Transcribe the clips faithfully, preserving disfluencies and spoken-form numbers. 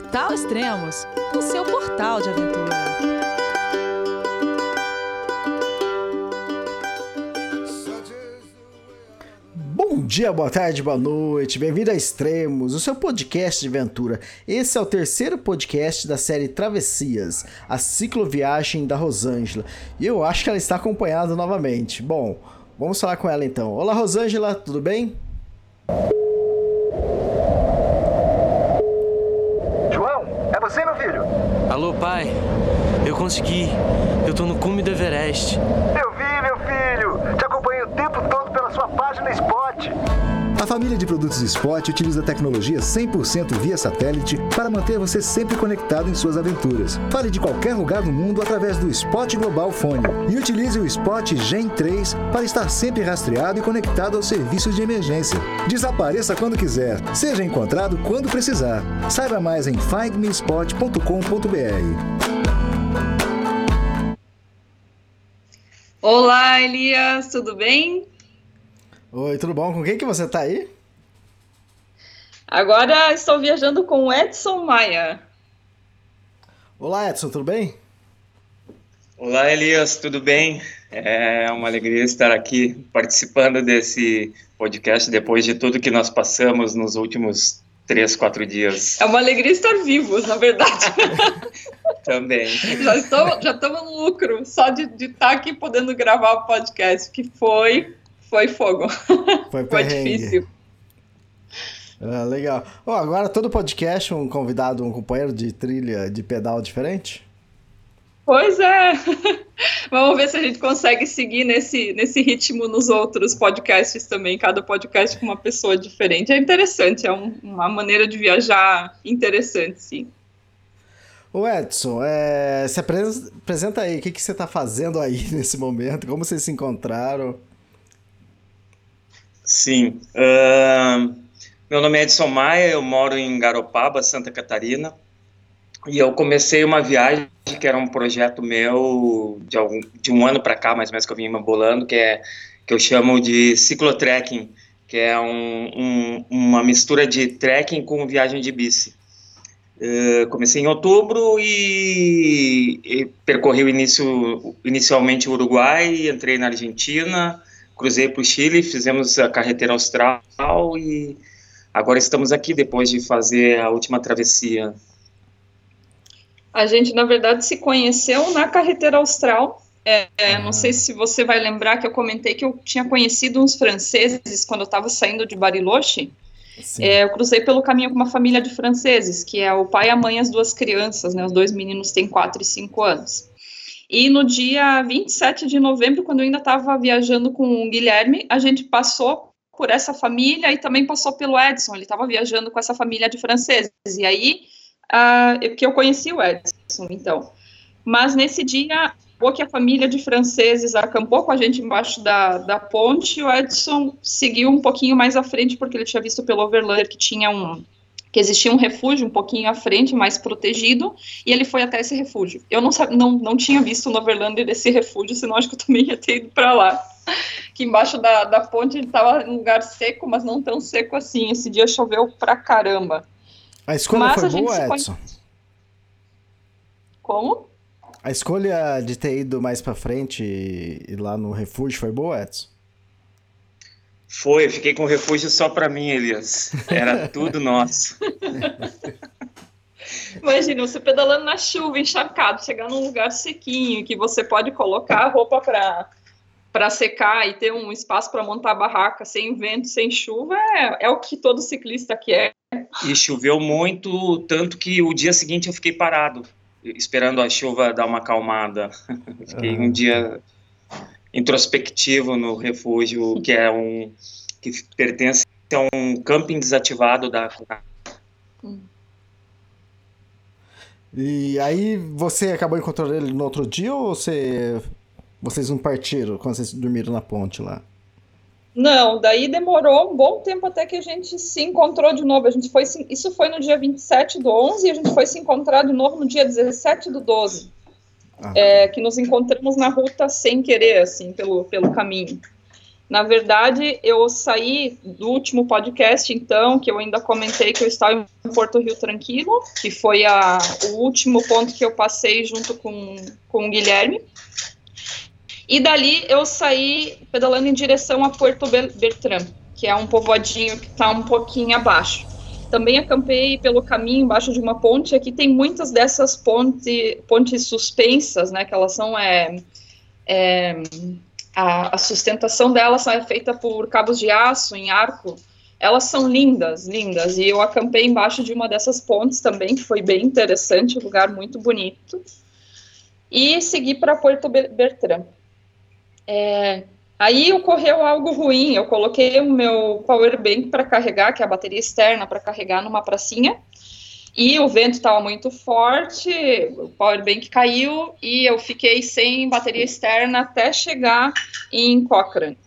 Portal Extremos, o seu portal de aventura. Bom dia, boa tarde, boa noite, bem-vindo a Extremos, o seu podcast de aventura. Esse é o terceiro podcast da série Travessias, a cicloviagem da Rosângela. E eu acho que ela está acompanhada novamente. Bom, vamos falar com ela então. Olá, Rosângela, tudo bem? Alô, pai, eu consegui, eu tô no cume do Everest. Eu vi, meu filho, te acompanho o tempo todo pela sua página Spot. A família de produtos Spot utiliza tecnologia cem por cento via satélite para manter você sempre conectado em suas aventuras. Fale de qualquer lugar do mundo através do Spot Global Fone e utilize o Spot Gen três para estar sempre rastreado e conectado aos serviços de emergência. Desapareça quando quiser, seja encontrado quando precisar. Saiba mais em find me spot ponto com ponto b r. Olá, Elias, tudo bem? Oi, tudo bom? Com quem que você tá aí? Agora estou viajando com o Edson Maia. Olá, Edson, tudo bem? Olá, Elias, tudo bem? É uma alegria estar aqui participando desse podcast depois de tudo que nós passamos nos últimos três, quatro dias. É uma alegria estar vivos, na verdade. Também. Já estamos, já estamos no lucro, só de estar aqui podendo gravar o podcast, que foi... Foi fogo. Foi, Foi difícil. Ah, legal. Oh, agora todo podcast, um convidado, um companheiro de trilha, de pedal diferente? Pois é. Vamos ver se a gente consegue seguir nesse, nesse ritmo nos outros podcasts também. Cada podcast com uma pessoa diferente. É interessante, é um, uma maneira de viajar interessante, sim. Ô Edson, é, se apresenta aí. O que, que você está fazendo aí nesse momento? Como vocês se encontraram? Sim, uh, meu nome é Edson Maia, eu moro em Garopaba, Santa Catarina, e eu comecei uma viagem que era um projeto meu de, algum, de um ano para cá, mais ou menos, que eu vim embolando, que, é, que eu chamo de ciclotrekking, que é um, um, uma mistura de trekking com viagem de bici. Uh, comecei em outubro e, e percorri o início, inicialmente o Uruguai, entrei na Argentina... Cruzei para o Chile, fizemos a Carretera Austral e agora estamos aqui depois de fazer a última travessia. A gente, na verdade, se conheceu na Carretera Austral. É, ah. Não sei se você vai lembrar que eu comentei que eu tinha conhecido uns franceses quando eu estava saindo de Bariloche. É, eu cruzei pelo caminho com uma família de franceses, que é o pai e a mãe e as duas crianças, né? Os dois meninos têm quatro e cinco anos. E no dia vinte e sete de novembro, quando eu ainda estava viajando com o Guilherme, a gente passou por essa família e também passou pelo Edson. Ele estava viajando com essa família de franceses. E aí, uh, que eu conheci o Edson, então. Mas nesse dia, que a família de franceses acampou com a gente embaixo da, da ponte, o Edson seguiu um pouquinho mais à frente, porque ele tinha visto pelo Overlander que tinha um... que existia um refúgio um pouquinho à frente, mais protegido, e ele foi até esse refúgio. Eu não, não, não tinha visto no Overlander esse refúgio, senão acho que eu também ia ter ido para lá. Que embaixo da, da ponte ele estava em um lugar seco, mas não tão seco assim. Esse dia choveu pra caramba. A escolha mas foi a boa, Edson? Conhe... Como? A escolha de ter ido mais pra frente e, e lá no refúgio foi boa, Edson? Foi, eu fiquei com refúgio só para mim, Elias. Era tudo nosso. Imagina, você pedalando na chuva, encharcado, chegar num lugar sequinho, que você pode colocar a roupa para secar e ter um espaço para montar a barraca, sem vento, sem chuva, é, é o que todo ciclista quer. E choveu muito, tanto que o dia seguinte eu fiquei parado, esperando a chuva dar uma acalmada. Fiquei um dia... introspectivo no refúgio, que é um que pertence a um camping desativado da E aí você acabou encontrando ele no outro dia ou você vocês não partiram quando vocês dormiram na ponte lá? Não, daí demorou um bom tempo até que a gente se encontrou de novo. A gente foi isso foi no dia vinte e sete do onze e a gente foi se encontrar de novo no dia dezessete do doze. É, que nos encontramos na ruta sem querer, assim, pelo, pelo caminho. Na verdade, eu saí do último podcast, então, que eu ainda comentei que eu estava em Puerto Río Tranquilo, que foi a, o último ponto que eu passei junto com, com o Guilherme. E dali eu saí pedalando em direção a Puerto Bertrand, que é um povoadinho que está um pouquinho abaixo. Também acampei pelo caminho, embaixo de uma ponte. Aqui tem muitas dessas ponte, pontes suspensas, né, que elas são... É, é, A, a sustentação delas é feita por cabos de aço, em arco. Elas são lindas, lindas. E eu acampei embaixo de uma dessas pontes também, que foi bem interessante, um lugar muito bonito. E segui para Puerto Bertrand. É, aí ocorreu algo ruim. Eu coloquei o meu powerbank para carregar, que é a bateria externa, para carregar numa pracinha. E o vento estava muito forte, o powerbank caiu e eu fiquei sem bateria externa até chegar em Cochrane.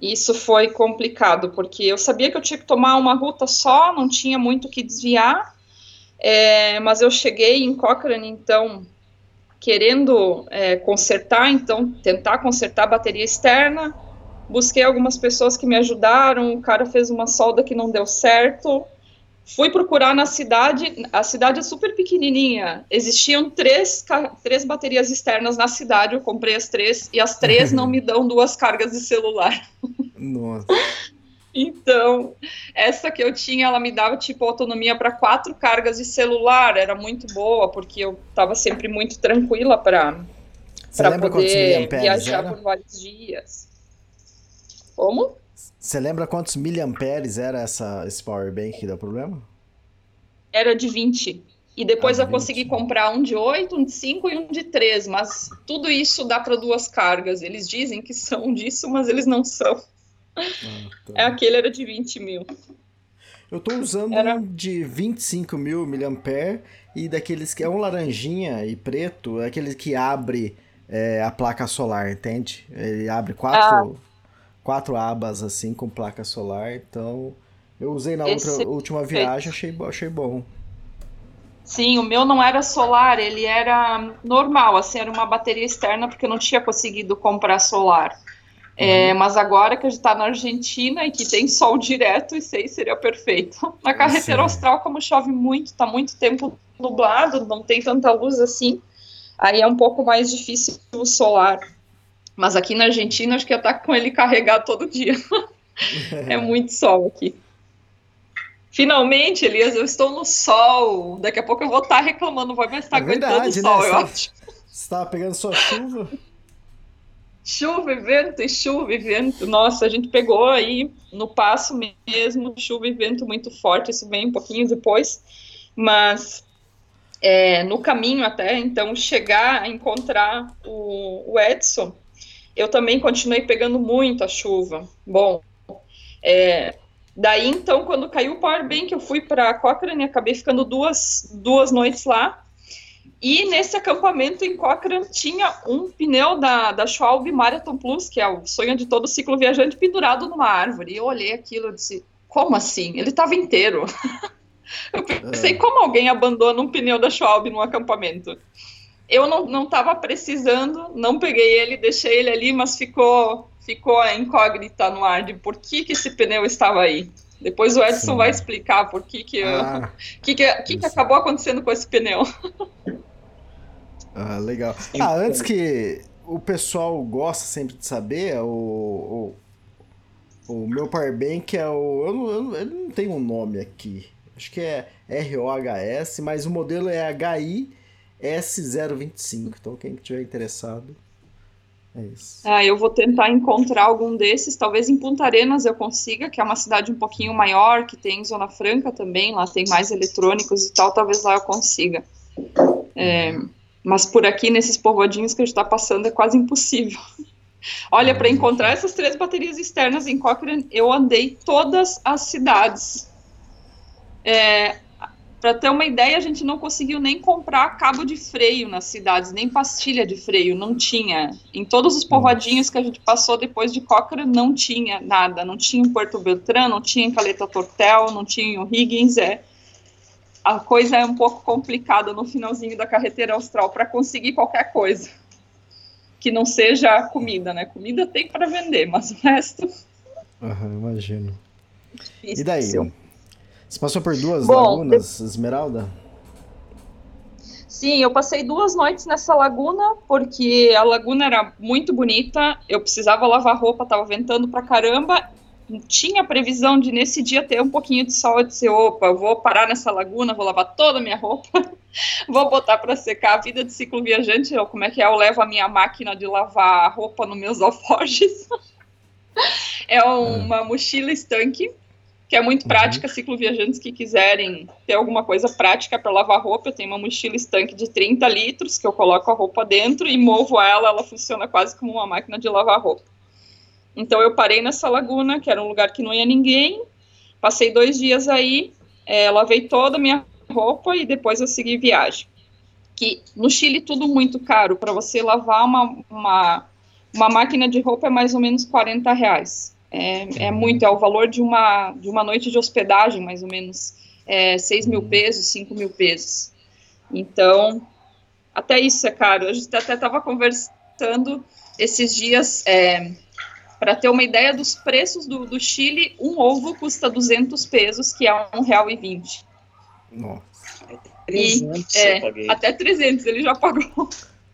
Isso foi complicado, porque eu sabia que eu tinha que tomar uma ruta só, não tinha muito o que desviar, é, mas eu cheguei em Cochrane, então, querendo é, consertar, então, tentar consertar a bateria externa, busquei algumas pessoas que me ajudaram, o cara fez uma solda que não deu certo. Fui procurar na cidade, a cidade é super pequenininha, existiam três, três baterias externas na cidade, eu comprei as três, e as três não me dão duas cargas de celular. Nossa. Então, essa que eu tinha, ela me dava, tipo, autonomia para quatro cargas de celular, era muito boa, porque eu estava sempre muito tranquila para poder viajar era? por vários dias. Como? Você lembra quantos miliamperes era essa, esse powerbank que deu problema? Era de vinte. E depois ah, eu vinte. Consegui comprar um de oito, um de cinco e um de três. Mas tudo isso dá para duas cargas. Eles dizem que são disso, mas eles não são. Ah, tá. É, aquele era de vinte mil. Eu tô usando era... um de vinte e cinco mil miliamperes. E daqueles que é um laranjinha e preto. É aquele que abre é, a placa solar, entende? Ele abre quatro... Ah. quatro abas, assim, com placa solar, então eu usei na Esse... outra, última viagem, achei, achei bom. Sim, o meu não era solar, ele era normal, assim, era uma bateria externa, porque eu não tinha conseguido comprar solar. Uhum. É, mas agora que a gente tá na Argentina e que tem sol direto, isso aí seria perfeito. Na Carretera Austral, como chove muito, tá muito tempo nublado, não tem tanta luz assim, aí é um pouco mais difícil o solar. Mas aqui na Argentina, acho que eu estou com ele carregado todo dia. É muito sol aqui. Finalmente, Elias, eu estou no sol. Daqui a pouco eu vou estar tá reclamando, não vai mais estar tá é aguentando verdade, o sol, né? eu acho. Você estava pegando só chuva? Chuva e vento, e chuva e vento. Nossa, a gente pegou aí no passo mesmo, chuva e vento muito forte. Isso vem um pouquinho depois. Mas... É, no caminho até, então, chegar a encontrar o, o Edson, eu também continuei pegando muito a chuva. Bom, é, daí, então, quando caiu o powerbank, eu fui para Cochrane, acabei ficando duas, duas noites lá. E nesse acampamento em Cochrane tinha um pneu da, da Schwalbe Marathon Plus, que é o sonho de todo cicloviajante, pendurado numa árvore. E eu olhei aquilo e disse, como assim? Ele estava inteiro. Eu pensei, como alguém abandona um pneu da Schwalbe num acampamento? Eu não estava precisando, não peguei ele, deixei ele ali, mas ficou, ficou a incógnita no ar de por que, que esse pneu estava aí. Depois o Edson Sim. vai explicar por que que, ah, eu, que, que, que, que acabou acontecendo com esse pneu. Ah, legal. Ah, antes que o pessoal gosta sempre de saber, o, o, o meu powerbank é o... Eu, eu, ele não tem um nome aqui. Acho que é R O H S, mas o modelo é H I S zero vinte e cinco. Então, quem estiver interessado, é isso. Ah, eu vou tentar encontrar algum desses. Talvez em Punta Arenas eu consiga, que é uma cidade um pouquinho maior, que tem Zona Franca também. Lá tem mais eletrônicos e tal. Talvez lá eu consiga. É, mas por aqui, nesses povoadinhos que a gente está passando, é quase impossível. Olha, para encontrar essas três baterias externas em Cochrane, eu andei todas as cidades. É, para ter uma ideia, a gente não conseguiu nem comprar cabo de freio nas cidades, nem pastilha de freio, não tinha. Em todos os povoadinhos que a gente passou depois de Cochrane, não tinha nada. Não tinha em Puerto Bertrand, não tinha em Caleta Tortel, não tinha em O'Higgins. É. A coisa é um pouco complicada no finalzinho da Carretera Austral para conseguir qualquer coisa. Que não seja comida, né? Comida tem para vender, mas o resto... Aham, uhum, imagino. Difícil. E daí? Você passou por duas Bom, lagunas, eu... Esmeralda? Sim, eu passei duas noites nessa laguna, porque a laguna era muito bonita, eu precisava lavar roupa, tava ventando pra caramba, tinha previsão de nesse dia ter um pouquinho de sol, eu disse, opa, vou parar nessa laguna, vou lavar toda a minha roupa, vou botar pra secar. A vida de cicloviajante, eu, como é que é, eu levo a minha máquina de lavar roupa nos meus alforjes, é uma mochila estanque, que é muito prática, uhum. Cicloviajantes que quiserem ter alguma coisa prática para lavar roupa, eu tenho uma mochila estanque de trinta litros, que eu coloco a roupa dentro e movo ela, ela funciona quase como uma máquina de lavar roupa. Então eu parei nessa laguna, que era um lugar que não ia ninguém, passei dois dias aí, é, lavei toda a minha roupa e depois eu segui viagem. Que no Chile tudo muito caro, para você lavar uma, uma, uma máquina de roupa é mais ou menos quarenta reais. É, é muito, é o valor de uma, de uma noite de hospedagem, mais ou menos, é, seis mil pesos, cinco mil pesos. Então, até isso é caro. A gente até estava conversando esses dias, é, para ter uma ideia dos preços do, do Chile, um ovo custa duzentos pesos, que é um real e vinte. Nossa. trezentos, é, até trezentos ele já pagou.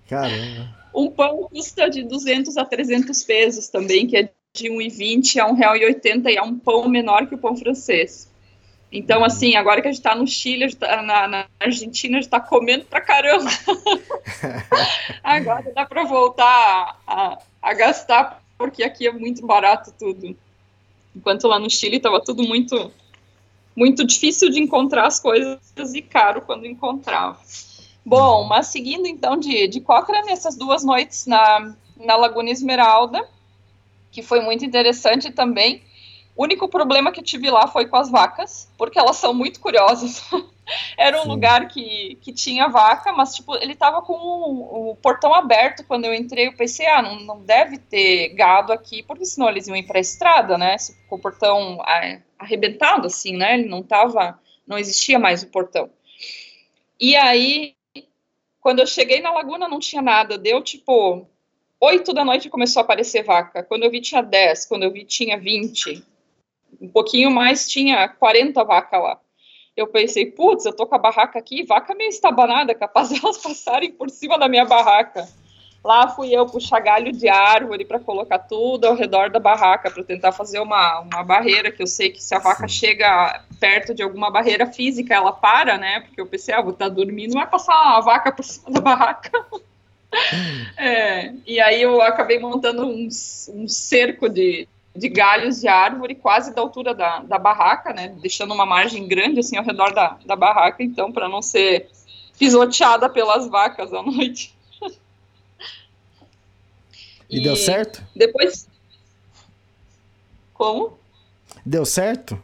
Caramba. Um pão custa de duzentos a trezentos pesos também, que é de um real e vinte a um real e oitenta, e é um pão menor que o pão francês. Então, assim, agora que a gente está no Chile, a gente tá na, na Argentina, a gente está comendo pra caramba. Agora dá para voltar a, a gastar, porque aqui é muito barato tudo. Enquanto lá no Chile estava tudo muito, muito difícil de encontrar as coisas e caro quando encontrava. Bom, mas seguindo então de, de Cochrane, essas duas noites na, na Laguna Esmeralda, que foi muito interessante também. O único problema que eu tive lá foi com as vacas, porque elas são muito curiosas. Era um Sim. lugar que, que tinha vaca, mas tipo, ele estava com o, o portão aberto quando eu entrei. Eu pensei, ah, não, não deve ter gado aqui, porque senão eles iam ir para a estrada, né? Com o portão arrebentado, assim, né? Ele não tava, não existia mais o portão. E aí, quando eu cheguei na laguna, não tinha nada. Deu, tipo... oito da noite começou a aparecer vaca, quando eu vi tinha dez, quando eu vi tinha vinte, um pouquinho mais tinha quarenta vacas lá. Eu pensei, putz, eu tô com a barraca aqui, vaca meio estabanada, capaz delas passarem por cima da minha barraca. Lá fui eu puxar galho de árvore para colocar tudo ao redor da barraca, para tentar fazer uma, uma barreira, que eu sei que se a vaca chega perto de alguma barreira física, ela para, né, porque eu pensei, ah, vou estar dormindo, vai passar a vaca por cima da barraca. É, e aí eu acabei montando um, um cerco de, de galhos de árvore quase da altura da, da barraca, né, deixando uma margem grande assim ao redor da, da barraca, então, para não ser pisoteada pelas vacas à noite. E, e deu certo? Depois... Como? Deu certo?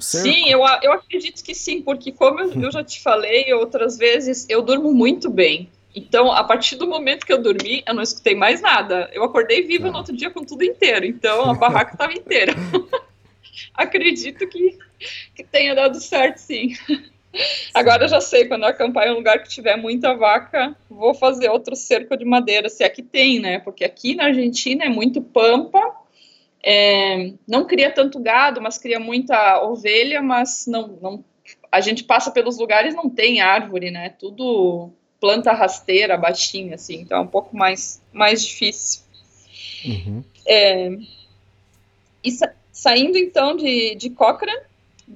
Sim, eu, eu acredito que sim, porque como eu, eu já te falei outras vezes, eu durmo muito bem. Então, a partir do momento que eu dormi, eu não escutei mais nada. Eu acordei viva no outro dia com tudo inteiro. Então, a barraca estava inteira. Acredito que, que tenha dado certo, sim. Agora eu já sei, quando eu acampar em um lugar que tiver muita vaca, vou fazer outro cerco de madeira, se é que tem, né? Porque aqui na Argentina é muito pampa. É, não cria tanto gado, mas cria muita ovelha, mas não, não, a gente passa pelos lugares, não tem árvore, né? Tudo... planta rasteira, baixinha, assim, então é um pouco mais, mais difícil. Uhum. É, e sa- saindo, então, de, de Cochrane,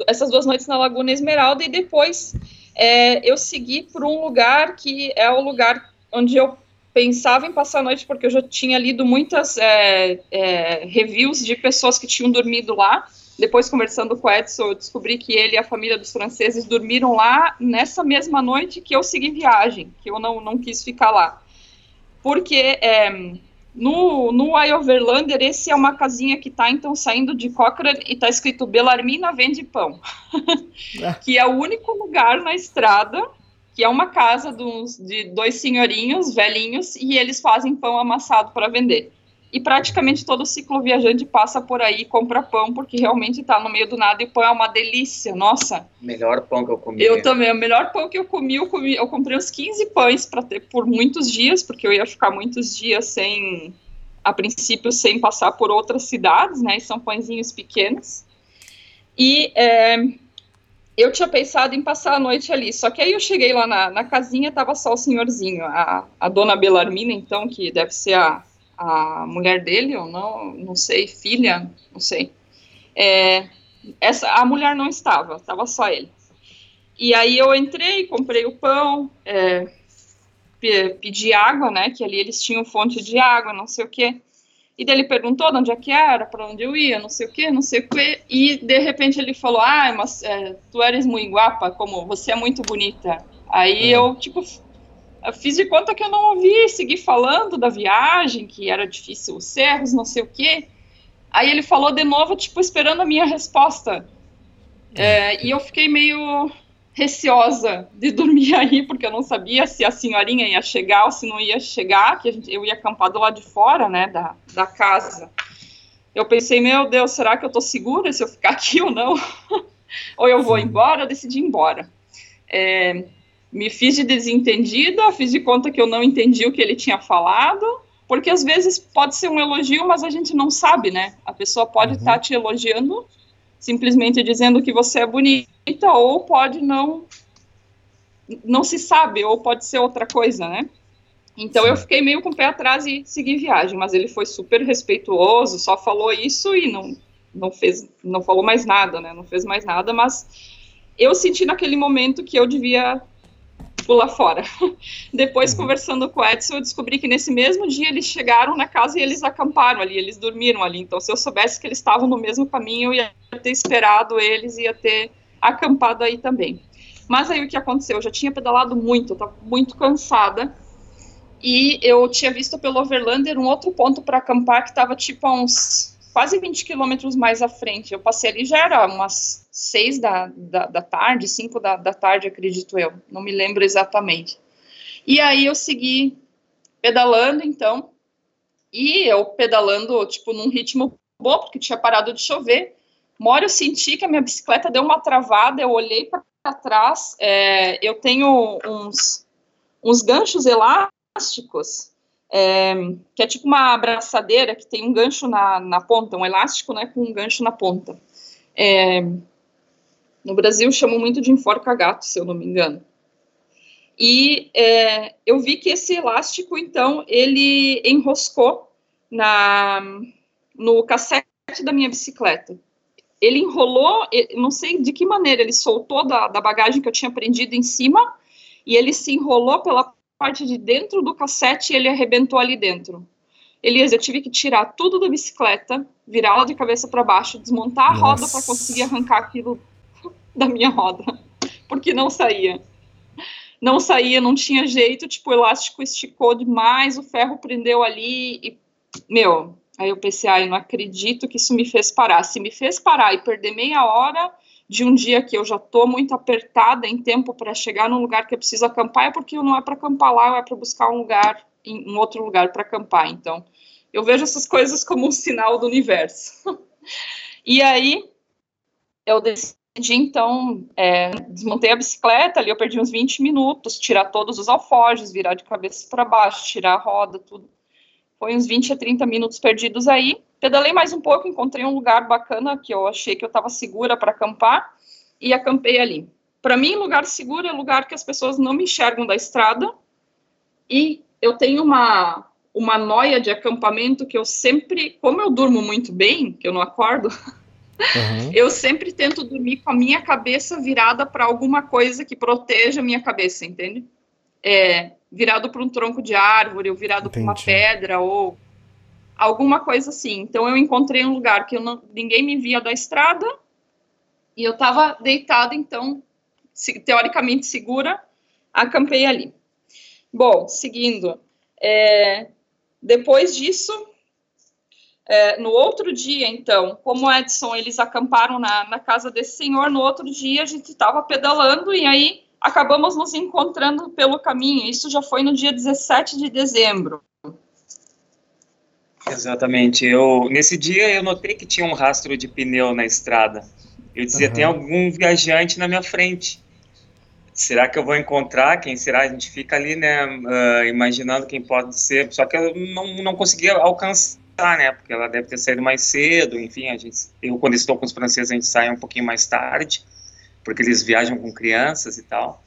essas duas noites na Laguna Esmeralda, e depois é, eu segui para um lugar que é o lugar onde eu pensava em passar a noite, porque eu já tinha lido muitas é, é, reviews de pessoas que tinham dormido lá. Depois, conversando com o Edson, eu descobri que ele e a família dos franceses dormiram lá nessa mesma noite que eu segui viagem, que eu não, não quis ficar lá. Porque é, no, no Overlander, esse é uma casinha que está, então, saindo de Cochrane e está escrito Belarmina Vende Pão, que é o único lugar na estrada, que é uma casa de, uns, de dois senhorinhos velhinhos e eles fazem pão amassado para vender. E praticamente todo cicloviajante passa por aí e compra pão, porque realmente está no meio do nada, e pão é uma delícia, nossa. Melhor pão que eu comi. Eu também, o melhor pão que eu comi, eu, comi, eu comprei uns quinze pães para ter por muitos dias, porque eu ia ficar muitos dias sem, a princípio sem passar por outras cidades, né, são pãezinhos pequenos, e é, eu tinha pensado em passar a noite ali, só que aí eu cheguei lá na, na casinha, tava só o senhorzinho, a, a dona Belarmina, então, que deve ser a, a mulher dele, ou não, não sei, filha, não sei, é, essa, a mulher não estava, tava só ele. E aí eu entrei, comprei o pão, é, pedi água, né, que ali eles tinham fonte de água, não sei o quê, e daí ele perguntou de onde é que era, para onde eu ia, não sei o quê, não sei o quê, e de repente ele falou, ah, mas é, tu eres muito guapa, como, você é muito bonita, aí é. eu, tipo, eu fiz de conta que eu não ouvi, segui falando da viagem, que era difícil os cerros, não sei o quê, aí ele falou de novo, tipo, esperando a minha resposta, é. É, e eu fiquei meio... receosa de dormir aí, porque eu não sabia se a senhorinha ia chegar ou se não ia chegar, que a gente, eu ia acampar do lado de fora, né, da, da casa. Eu pensei, meu Deus, será que eu tô segura se eu ficar aqui ou não? Ou eu vou embora? Eu decidi ir embora. É, me fiz de desentendida, fiz de conta que eu não entendi o que ele tinha falado, porque às vezes pode ser um elogio, mas a gente não sabe, né? A pessoa pode estar uhum. tá te elogiando, simplesmente dizendo que você é bonita, ou pode não, não se sabe, ou pode ser outra coisa, né? Então, eu fiquei meio com o pé atrás e segui viagem, mas ele foi super respeituoso, só falou isso e não, não fez, não falou mais nada, né? Não fez mais nada, mas eu senti naquele momento que eu devia pular fora. Depois, conversando com o Edson, eu descobri que nesse mesmo dia eles chegaram na casa e eles acamparam ali, eles dormiram ali, então se eu soubesse que eles estavam no mesmo caminho, eu ia ter esperado eles, ia ter acampado aí também. Mas aí o que aconteceu? Eu já tinha pedalado muito, eu estava muito cansada, e eu tinha visto pelo Overlander um outro ponto para acampar que estava tipo a uns quase vinte quilômetros mais à frente. Eu passei ali, já era umas seis da, da, da tarde, cinco da, da tarde, acredito eu, não me lembro exatamente. E aí eu segui pedalando, então, e eu pedalando, tipo, num ritmo bom, porque tinha parado de chover. Uma hora eu senti que a minha bicicleta deu uma travada, eu olhei para trás, é, eu tenho uns, uns ganchos elásticos, É, que é tipo uma abraçadeira que tem um gancho na, na ponta, um elástico, né, com um gancho na ponta. É, no Brasil chamam muito de enforca-gato, se eu não me engano. E é, eu vi que esse elástico, então, ele enroscou na, no cassete da minha bicicleta. Ele enrolou, não sei de que maneira, ele soltou da, da bagagem que eu tinha prendido em cima, e ele se enrolou pela parte de dentro do cassete, ele arrebentou ali dentro. Elias, eu tive que tirar tudo da bicicleta, virá-la de cabeça para baixo, desmontar a roda para conseguir arrancar aquilo da minha roda, porque não saía. Não saía, não tinha jeito, tipo, o elástico esticou demais, o ferro prendeu ali e, meu, aí eu pensei, ai, não acredito que isso me fez parar. Se me fez parar e perder meia hora de um dia que eu já tô muito apertada em tempo para chegar num lugar que eu preciso acampar, é porque eu não é para acampar lá, eu é para buscar um lugar, um outro lugar para acampar. Então, eu vejo essas coisas como um sinal do universo. E aí, eu decidi, então, é, desmontei a bicicleta, ali eu perdi uns vinte minutos, tirar todos os alforjes, virar de cabeça para baixo, tirar a roda, tudo. Foi uns vinte a trinta minutos perdidos aí. Pedalei mais um pouco, encontrei um lugar bacana que eu achei que eu estava segura para acampar e acampei ali. Para mim, lugar seguro é lugar que as pessoas não me enxergam da estrada, e eu tenho uma, uma noia de acampamento que eu sempre, como eu durmo muito bem, que eu não acordo, uhum. eu sempre tento dormir com a minha cabeça virada para alguma coisa que proteja a minha cabeça, entende? É, virado para um tronco de árvore, ou virado para uma pedra, ou alguma coisa assim. Então eu encontrei um lugar que eu não, ninguém me via da estrada, e eu estava deitada, então, se, teoricamente segura, acampei ali. Bom, seguindo, é, depois disso, é, no outro dia, então, como o Edson, eles acamparam na, na casa desse senhor, no outro dia a gente estava pedalando, e aí acabamos nos encontrando pelo caminho. Isso já foi no dia dezessete de dezembro. Exatamente. Eu, nesse dia eu notei que tinha um rastro de pneu na estrada. Eu dizia, uhum. tem algum viajante na minha frente. será que eu vou encontrar? Quem será? A gente fica ali, né, uh, imaginando quem pode ser, só que eu não, não consegui alcançar, né, porque ela deve ter saído mais cedo, enfim, a gente, eu quando estou com os franceses a gente sai um pouquinho mais tarde, porque eles viajam com crianças e tal,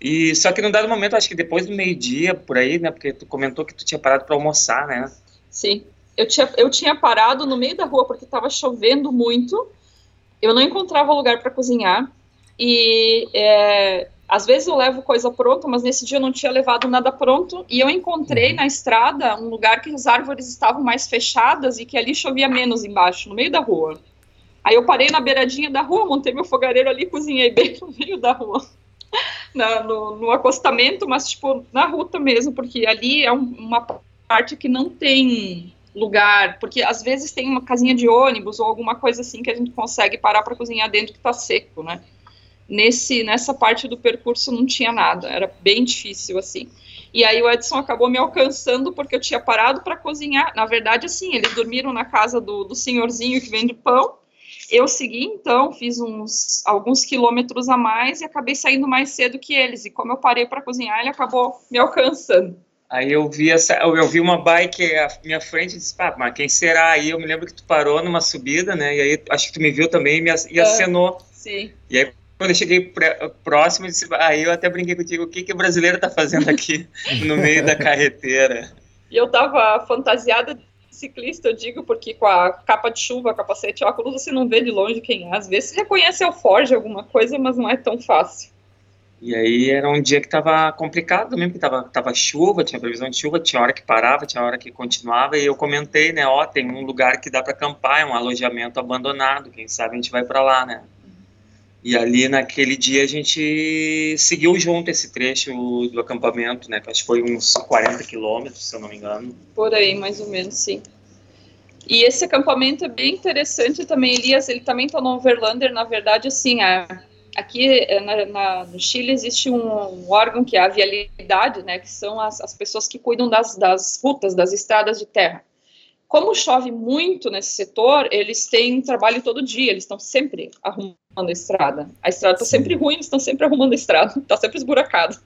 e só que num dado momento, acho que depois do meio-dia, por aí, né, porque tu comentou que tu tinha parado para almoçar, né? Sim, eu tinha, eu tinha parado no meio da rua, porque estava chovendo muito, eu não encontrava lugar para cozinhar, e é, às vezes eu levo coisa pronta, mas nesse dia eu não tinha levado nada pronto, e eu encontrei na estrada um lugar que as árvores estavam mais fechadas e que ali chovia menos embaixo, no meio da rua. Aí eu parei na beiradinha da rua, montei meu fogareiro ali, cozinhei bem no meio da rua, na, no, no acostamento, mas tipo na ruta mesmo, porque ali é um, uma parte que não tem lugar, porque às vezes tem uma casinha de ônibus ou alguma coisa assim que a gente consegue parar para cozinhar dentro que tá seco, né? Nesse, nessa parte do percurso não tinha nada, era bem difícil, assim. E aí o Edson acabou me alcançando porque eu tinha parado para cozinhar. Na verdade, assim, eles dormiram na casa do, do senhorzinho que vende pão. Eu segui, então, fiz uns, alguns quilômetros a mais e acabei saindo mais cedo que eles. E como eu parei para cozinhar, ele acabou me alcançando. Aí eu vi, essa, eu vi uma bike à minha frente e disse, pá, mas quem será? Aí eu me lembro que tu parou numa subida, né? E aí acho que tu me viu também e, me, e acenou. Ah, sim. E aí... Quando eu cheguei próximo, eu disse, aí eu até brinquei contigo, o que, que o brasileiro tá fazendo aqui no meio da carretera? E eu tava fantasiada de ciclista, eu digo, porque com a capa de chuva, capacete, óculos, você não vê de longe quem é. Às vezes você reconhece o Forge, alguma coisa, mas não é tão fácil. E aí era um dia que tava complicado mesmo, que tava, tava chuva, tinha previsão de chuva, tinha hora que parava, tinha hora que continuava, e eu comentei, né, ó, tem um lugar que dá para acampar, é um alojamento abandonado, quem sabe a gente vai para lá, né? E ali naquele dia a gente seguiu junto esse trecho do acampamento, né? Acho que foi uns quarenta quilômetros, se eu não me engano. Por aí, mais ou menos, sim. E esse acampamento é bem interessante também, Elias, ele também está no Overlander, na verdade, assim, é, aqui na, na, no Chile existe um, um órgão que é a Vialidad, né? Que são as, as pessoas que cuidam das, das rutas, das estradas de terra. Como chove muito nesse setor, eles têm trabalho todo dia, eles estão sempre arrumando a estrada. A estrada está sempre ruim, eles estão sempre arrumando a estrada, está sempre esburacada.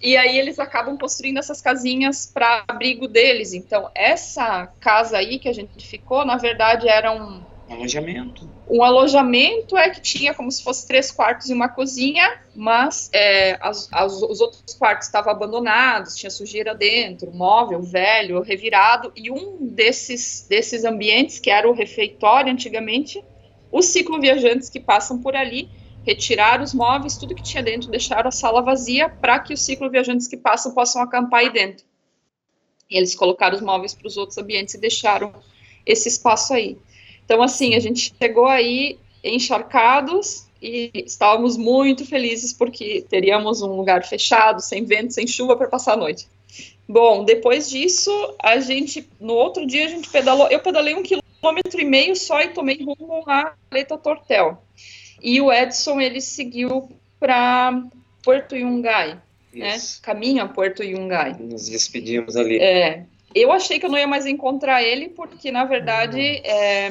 E aí eles acabam construindo essas casinhas para abrigo deles. Então, essa casa aí que a gente ficou, na verdade, era um... Um alojamento. Um alojamento é que tinha como se fosse três quartos e uma cozinha, mas é, as, as, os outros quartos estavam abandonados, tinha sujeira dentro, móvel velho, revirado, e um desses, desses ambientes, que era o refeitório antigamente, os cicloviajantes que passam por ali retiraram os móveis, tudo que tinha dentro, deixaram a sala vazia para que os cicloviajantes que passam possam acampar aí dentro. E eles colocaram os móveis para os outros ambientes e deixaram esse espaço aí. Então, assim, a gente chegou aí encharcados e estávamos muito felizes porque teríamos um lugar fechado, sem vento, sem chuva para passar a noite. Bom, depois disso, a gente, no outro dia, a gente pedalou, eu pedalei um quilômetro e meio só e tomei rumo à Caleta Tortel. E o Edson, ele seguiu para Puerto Yungay, né? Caminho a Puerto Yungay. Nos despedimos ali. É. Eu achei que eu não ia mais encontrar ele, porque, na verdade, é,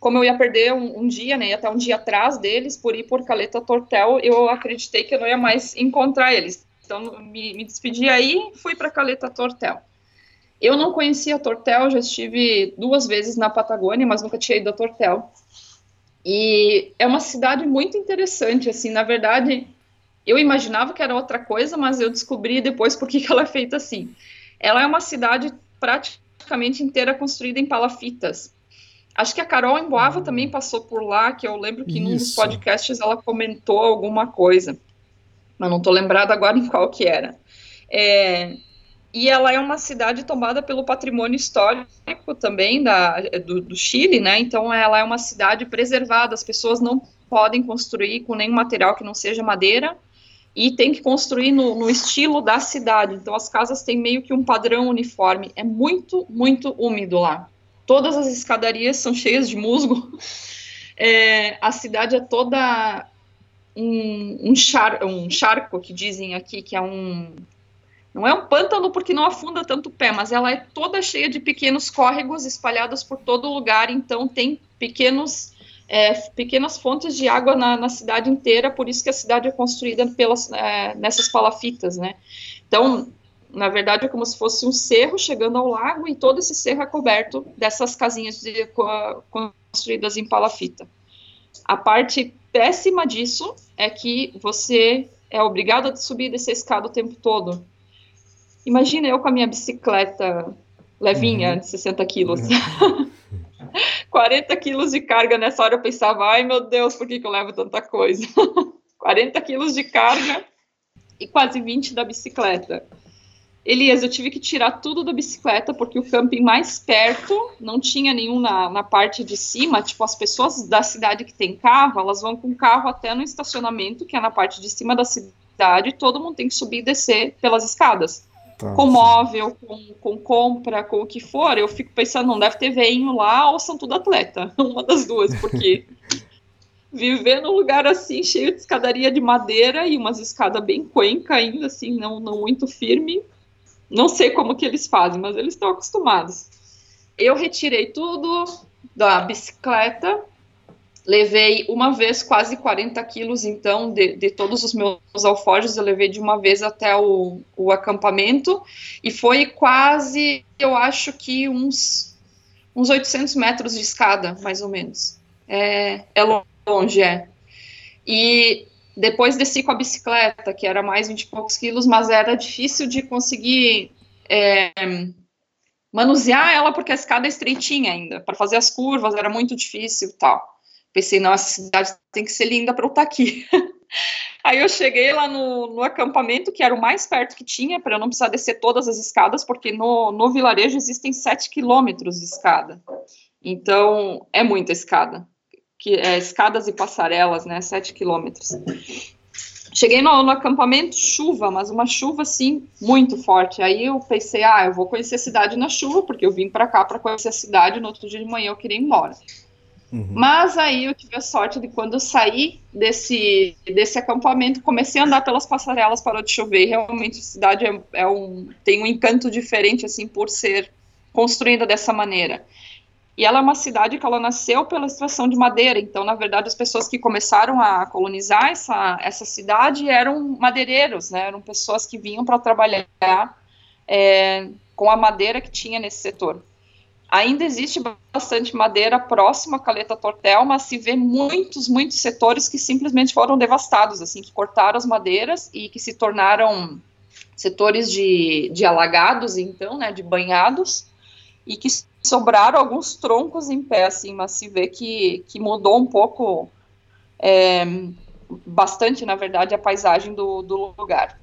como eu ia perder um, um dia, né, ia até um dia atrás deles, por ir por Caleta Tortel, eu acreditei que eu não ia mais encontrar eles. Então, me, me despedi aí, fui para Caleta Tortel. Eu não conhecia a Tortel, já estive duas vezes na Patagônia, mas nunca tinha ido a Tortel. E é uma cidade muito interessante, assim, na verdade, eu imaginava que era outra coisa, mas eu descobri depois por que ela é feita assim. Ela é uma cidade praticamente inteira construída em palafitas. Acho que a Carol Emboava também passou por lá, que eu lembro que Isso. num dos podcasts ela comentou alguma coisa, mas não estou lembrada agora em qual que era. É, e ela é uma cidade tombada pelo patrimônio histórico também da, do, do Chile, né? Então ela é uma cidade preservada, as pessoas não podem construir com nenhum material que não seja madeira, e tem que construir no, no estilo da cidade, então as casas têm meio que um padrão uniforme, é muito, muito úmido lá, todas as escadarias são cheias de musgo, é, a cidade é toda um, um, char, um charco, que dizem aqui, que é um, não é um pântano porque não afunda tanto o pé, mas ela é toda cheia de pequenos córregos espalhados por todo lugar, então tem pequenos é, pequenas fontes de água na, na cidade inteira, por isso que a cidade é construída pelas, é, nessas palafitas, né? Então, na verdade, é como se fosse um cerro chegando ao lago, e todo esse cerro é coberto dessas casinhas de, construídas em palafita. A parte péssima disso é que você é obrigado a subir dessa escada o tempo todo. Imagina eu com a minha bicicleta levinha, uhum, de sessenta quilos. Uhum. quarenta quilos de carga. Nessa hora eu pensava, ai meu Deus, por que, que eu levo tanta coisa? quarenta quilos de carga e quase vinte da bicicleta. Elias, eu tive que tirar tudo da bicicleta, porque o camping mais perto não tinha nenhum na, na parte de cima. Tipo, as pessoas da cidade que tem carro, elas vão com carro até no estacionamento, que é na parte de cima da cidade, e todo mundo tem que subir e descer pelas escadas. Tá. Com móvel, com, com compra, com o que for. Eu fico pensando, não deve ter veinho lá, ou são tudo atleta. Uma das duas, porque viver num lugar assim, cheio de escadaria de madeira, e umas escadas bem cuenca ainda, assim, não, não muito firme. Não sei como que eles fazem, mas eles estão acostumados. Eu retirei tudo da bicicleta, levei uma vez quase quarenta quilos, então, de, de todos os meus alforjes, eu levei de uma vez até o, o acampamento, e foi quase, eu acho que uns, uns oitocentos metros de escada, mais ou menos. É, é longe, é. E... depois desci com a bicicleta, que era mais vinte e poucos quilos, mas era difícil de conseguir é, manusear ela, porque a escada é estreitinha ainda. Para fazer as curvas era muito difícil e tal. Pensei, não, essa cidade tem que ser linda para eu estar aqui. Aí eu cheguei lá no, no acampamento, que era o mais perto que tinha, para eu não precisar descer todas as escadas, porque no, no vilarejo existem sete quilômetros de escada. Então, é muita escada. Que, é, escadas e passarelas, né, sete quilômetros. Cheguei no, no acampamento, chuva, mas uma chuva, assim, muito forte. Aí eu pensei, ah, eu vou conhecer a cidade na chuva, porque eu vim pra cá pra conhecer a cidade, no outro dia de manhã eu queria ir embora. Uhum. Mas aí eu tive a sorte de, quando eu saí desse, desse acampamento, comecei a andar pelas passarelas, parou de chover, e realmente a cidade é, é um, tem um encanto diferente, assim, por ser construída dessa maneira. E ela é uma cidade que ela nasceu pela extração de madeira, então, na verdade, as pessoas que começaram a colonizar essa, essa cidade eram madeireiros, né? Eram pessoas que vinham para trabalhar é, com a madeira que tinha nesse setor. Ainda existe bastante madeira próxima à Caleta Tortel, mas se vê muitos, muitos setores que simplesmente foram devastados, assim, que cortaram as madeiras e que se tornaram setores de, de alagados, então, né, de banhados, e que sobraram alguns troncos em pé, assim, mas se vê que, que mudou um pouco, é, bastante, na verdade, a paisagem do, do lugar.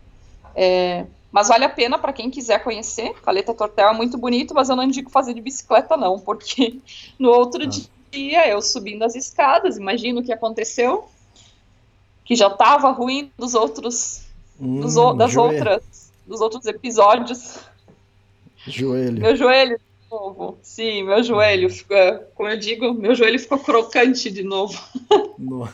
É, mas vale a pena para quem quiser conhecer. Caleta Tortel é muito bonito, mas eu não indico fazer de bicicleta, não, porque no outro ah. dia, eu subindo as escadas, imagino o que aconteceu, que já estava ruim dos outros, hum, dos, das outras, dos outros episódios. Joelho. Meu joelho. Novo. Sim, meu joelho, como eu digo, meu joelho ficou crocante de novo. Nossa.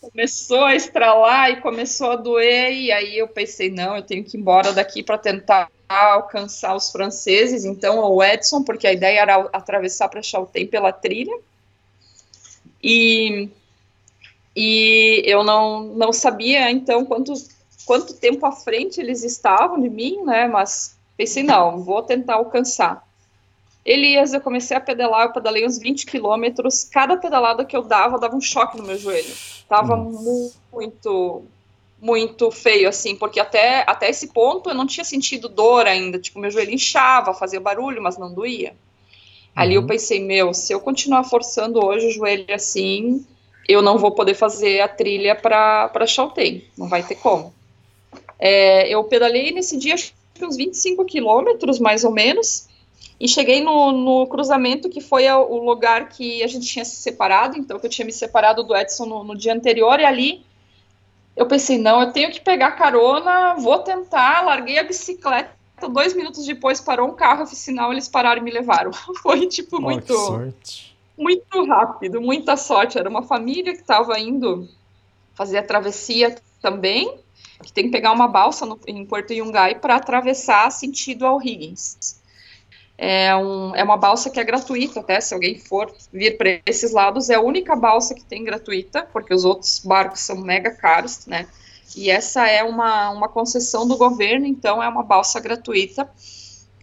Começou a estralar e começou a doer, e aí eu pensei, não, eu tenho que ir embora daqui para tentar alcançar os franceses, então o Edson, porque a ideia era atravessar para Chaltén pela trilha, e, e eu não, não sabia, então, quanto, quanto tempo à frente eles estavam de mim, né, mas pensei, não, vou tentar alcançar. Elias, eu comecei a pedalar, eu pedalei uns vinte quilômetros, cada pedalada que eu dava, dava um choque no meu joelho, tava mu- muito, muito feio, assim, porque até, até esse ponto eu não tinha sentido dor ainda, tipo, meu joelho inchava, fazia barulho, mas não doía. Ali eu pensei, meu, se eu continuar forçando hoje o joelho assim, eu não vou poder fazer a trilha pra, pra Chaltén, não vai ter como. É, eu pedalei nesse dia, acho que uns vinte e cinco quilômetros, mais ou menos. E cheguei no, no cruzamento, que foi a, o lugar que a gente tinha se separado, então que eu tinha me separado do Edson no, no dia anterior, e ali eu pensei, não, eu tenho que pegar carona, vou tentar, larguei a bicicleta, dois minutos depois parou um carro oficinal, eles pararam e me levaram. Foi, tipo, oh, muito, muito rápido, muita sorte. Era uma família que estava indo fazer a travessia também, que tem que pegar uma balsa no, em Puerto Yungay para atravessar sentido ao O'Higgins. É, um, é uma balsa que é gratuita, até, se alguém for vir para esses lados, é a única balsa que tem gratuita, porque os outros barcos são mega caros, né, e essa é uma, uma concessão do governo, então é uma balsa gratuita,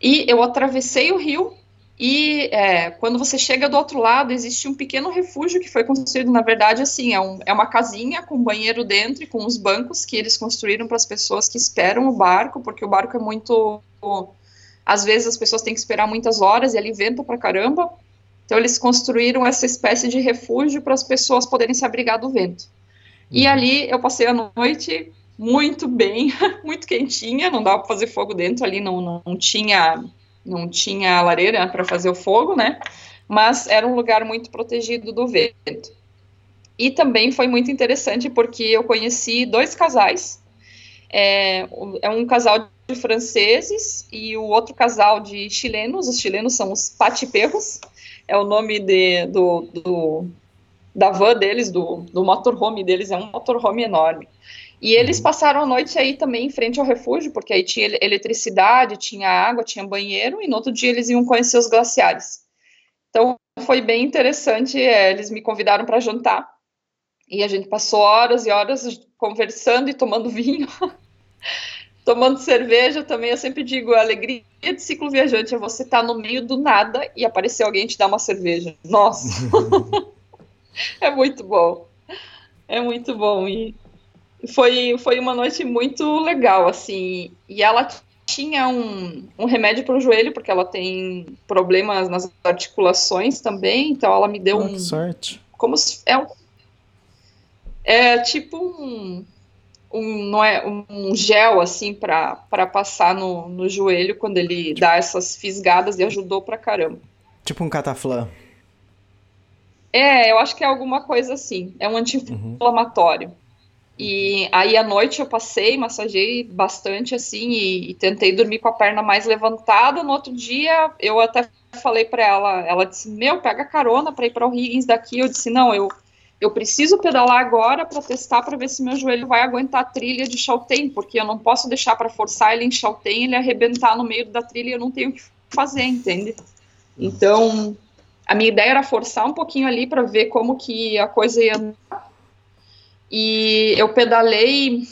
e eu atravessei o rio, e é, quando você chega do outro lado, existe um pequeno refúgio que foi construído, na verdade, assim, é, um, é uma casinha com banheiro dentro e com os bancos que eles construíram para as pessoas que esperam o barco, porque o barco é muito... Às vezes as pessoas têm que esperar muitas horas e ali venta pra caramba. Então eles construíram essa espécie de refúgio para as pessoas poderem se abrigar do vento. E ali eu passei a noite muito bem, muito quentinha, não dava para fazer fogo dentro ali, não, não, não tinha, não tinha lareira para fazer o fogo, né? Mas era um lugar muito protegido do vento. E também foi muito interessante porque eu conheci dois casais. É, é um casal de franceses e o outro casal de chilenos. Os chilenos são os Patiperros, é o nome de, do, do, da van deles, do, do motorhome deles, é um motorhome enorme. E eles passaram a noite aí também em frente ao refúgio, porque aí tinha eletricidade, tinha água, tinha banheiro, e no outro dia eles iam conhecer os glaciares. Então foi bem interessante, é, eles me convidaram para jantar. E a gente passou horas e horas conversando e tomando vinho, tomando cerveja também. Eu sempre digo, a alegria de cicloviajante é você estar tá no meio do nada e aparecer alguém e te dar uma cerveja. Nossa, é muito bom, é muito bom. E foi, foi uma noite muito legal, assim. E ela tinha um, um remédio para o joelho, porque ela tem problemas nas articulações também, então ela me deu oh, um... Que sorte. Como se... É um, É tipo um, um, não é, um gel, assim, para passar no, no joelho quando ele dá essas fisgadas, e ajudou pra caramba. Tipo um cataflã. É, eu acho que é alguma coisa assim. É um anti-inflamatório. Uhum. E aí, à noite, eu passei, massageei bastante, assim, e, e tentei dormir com a perna mais levantada. No outro dia, eu até falei pra ela, ela disse, meu, pega carona pra ir pra O'Higgins daqui. Eu disse, não, eu... Eu preciso pedalar agora para testar, para ver se meu joelho vai aguentar a trilha de Chaltén, porque eu não posso deixar para forçar ele em Chaltén, ele arrebentar no meio da trilha, eu não tenho o que fazer, entende? Então, a minha ideia era forçar um pouquinho ali para ver como que a coisa ia andar. E eu pedalei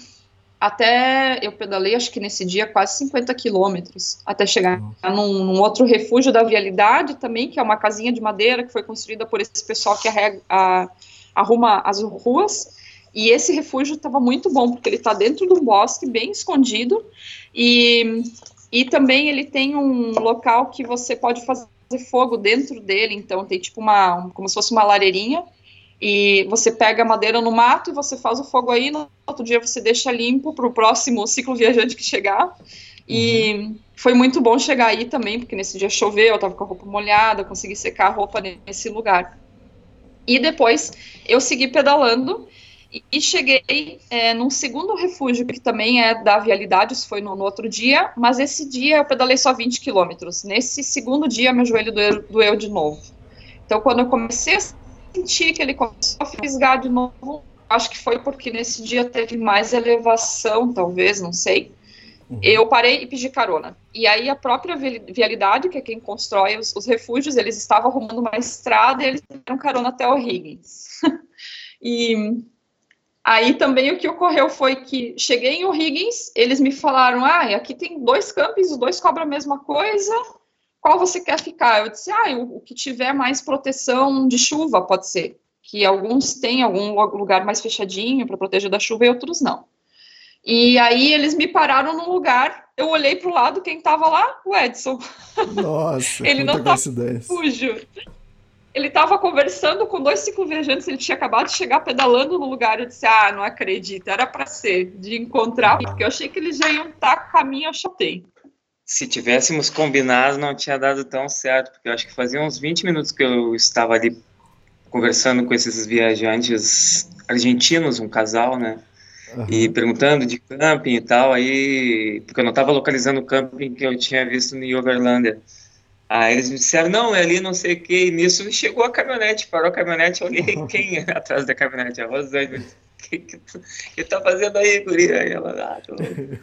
até, eu pedalei acho que nesse dia quase cinquenta quilômetros, até chegar num, num outro refúgio da Vialidade também, que é uma casinha de madeira que foi construída por esse pessoal que arrega, a arruma as ruas, e esse refúgio estava muito bom, porque ele está dentro de um bosque, bem escondido, e, e também ele tem um local que você pode fazer fogo dentro dele, então tem tipo uma, como se fosse uma lareirinha, e você pega a madeira no mato, e você faz o fogo aí, no outro dia você deixa limpo para o próximo cicloviajante que chegar, e foi muito bom chegar aí também, porque nesse dia choveu, eu estava com a roupa molhada, eu consegui secar a roupa nesse lugar. E depois eu segui pedalando e cheguei é, num segundo refúgio, que também é da Vialidade, isso foi no, no outro dia, mas esse dia eu pedalei só vinte quilômetros. Nesse segundo dia, meu joelho doeu, doeu de novo. Então, quando eu comecei a sentir que ele começou a fisgar de novo, acho que foi porque nesse dia teve mais elevação, talvez, não sei. Eu parei e pedi carona. E aí a própria Vialidade, que é quem constrói os, os refúgios, eles estavam arrumando uma estrada e eles deram carona até O'Higgins. E aí também o que ocorreu foi que cheguei em O'Higgins, eles me falaram, ah, aqui tem dois campings, os dois cobram a mesma coisa, qual você quer ficar? Eu disse, ah, o, o que tiver mais proteção de chuva pode ser, que alguns têm algum lugar mais fechadinho para proteger da chuva e outros não. E aí eles me pararam num lugar, eu olhei pro lado, quem tava lá? O Edson. Nossa, ele não tava sujo. Ele tava conversando com dois cicloviajantes, ele tinha acabado de chegar pedalando no lugar, eu disse, ah, não acredito, era pra ser, de encontrar, porque eu achei que eles já iam estar com o caminho, eu chutei. Se tivéssemos combinado, não tinha dado tão certo, porque eu acho que fazia uns vinte minutos que eu estava ali conversando com esses viajantes argentinos, um casal, né? Uhum. E perguntando de camping e tal, aí, porque eu não estava localizando o camping que eu tinha visto no Overlander. Aí eles me disseram, não, é ali, não sei o que, e nisso chegou a caminhonete, parou a caminhonete, eu olhei quem era atrás da caminhonete, a Rosângela, o que, que, que tá fazendo aí, guria? Aí ela, ah, tô,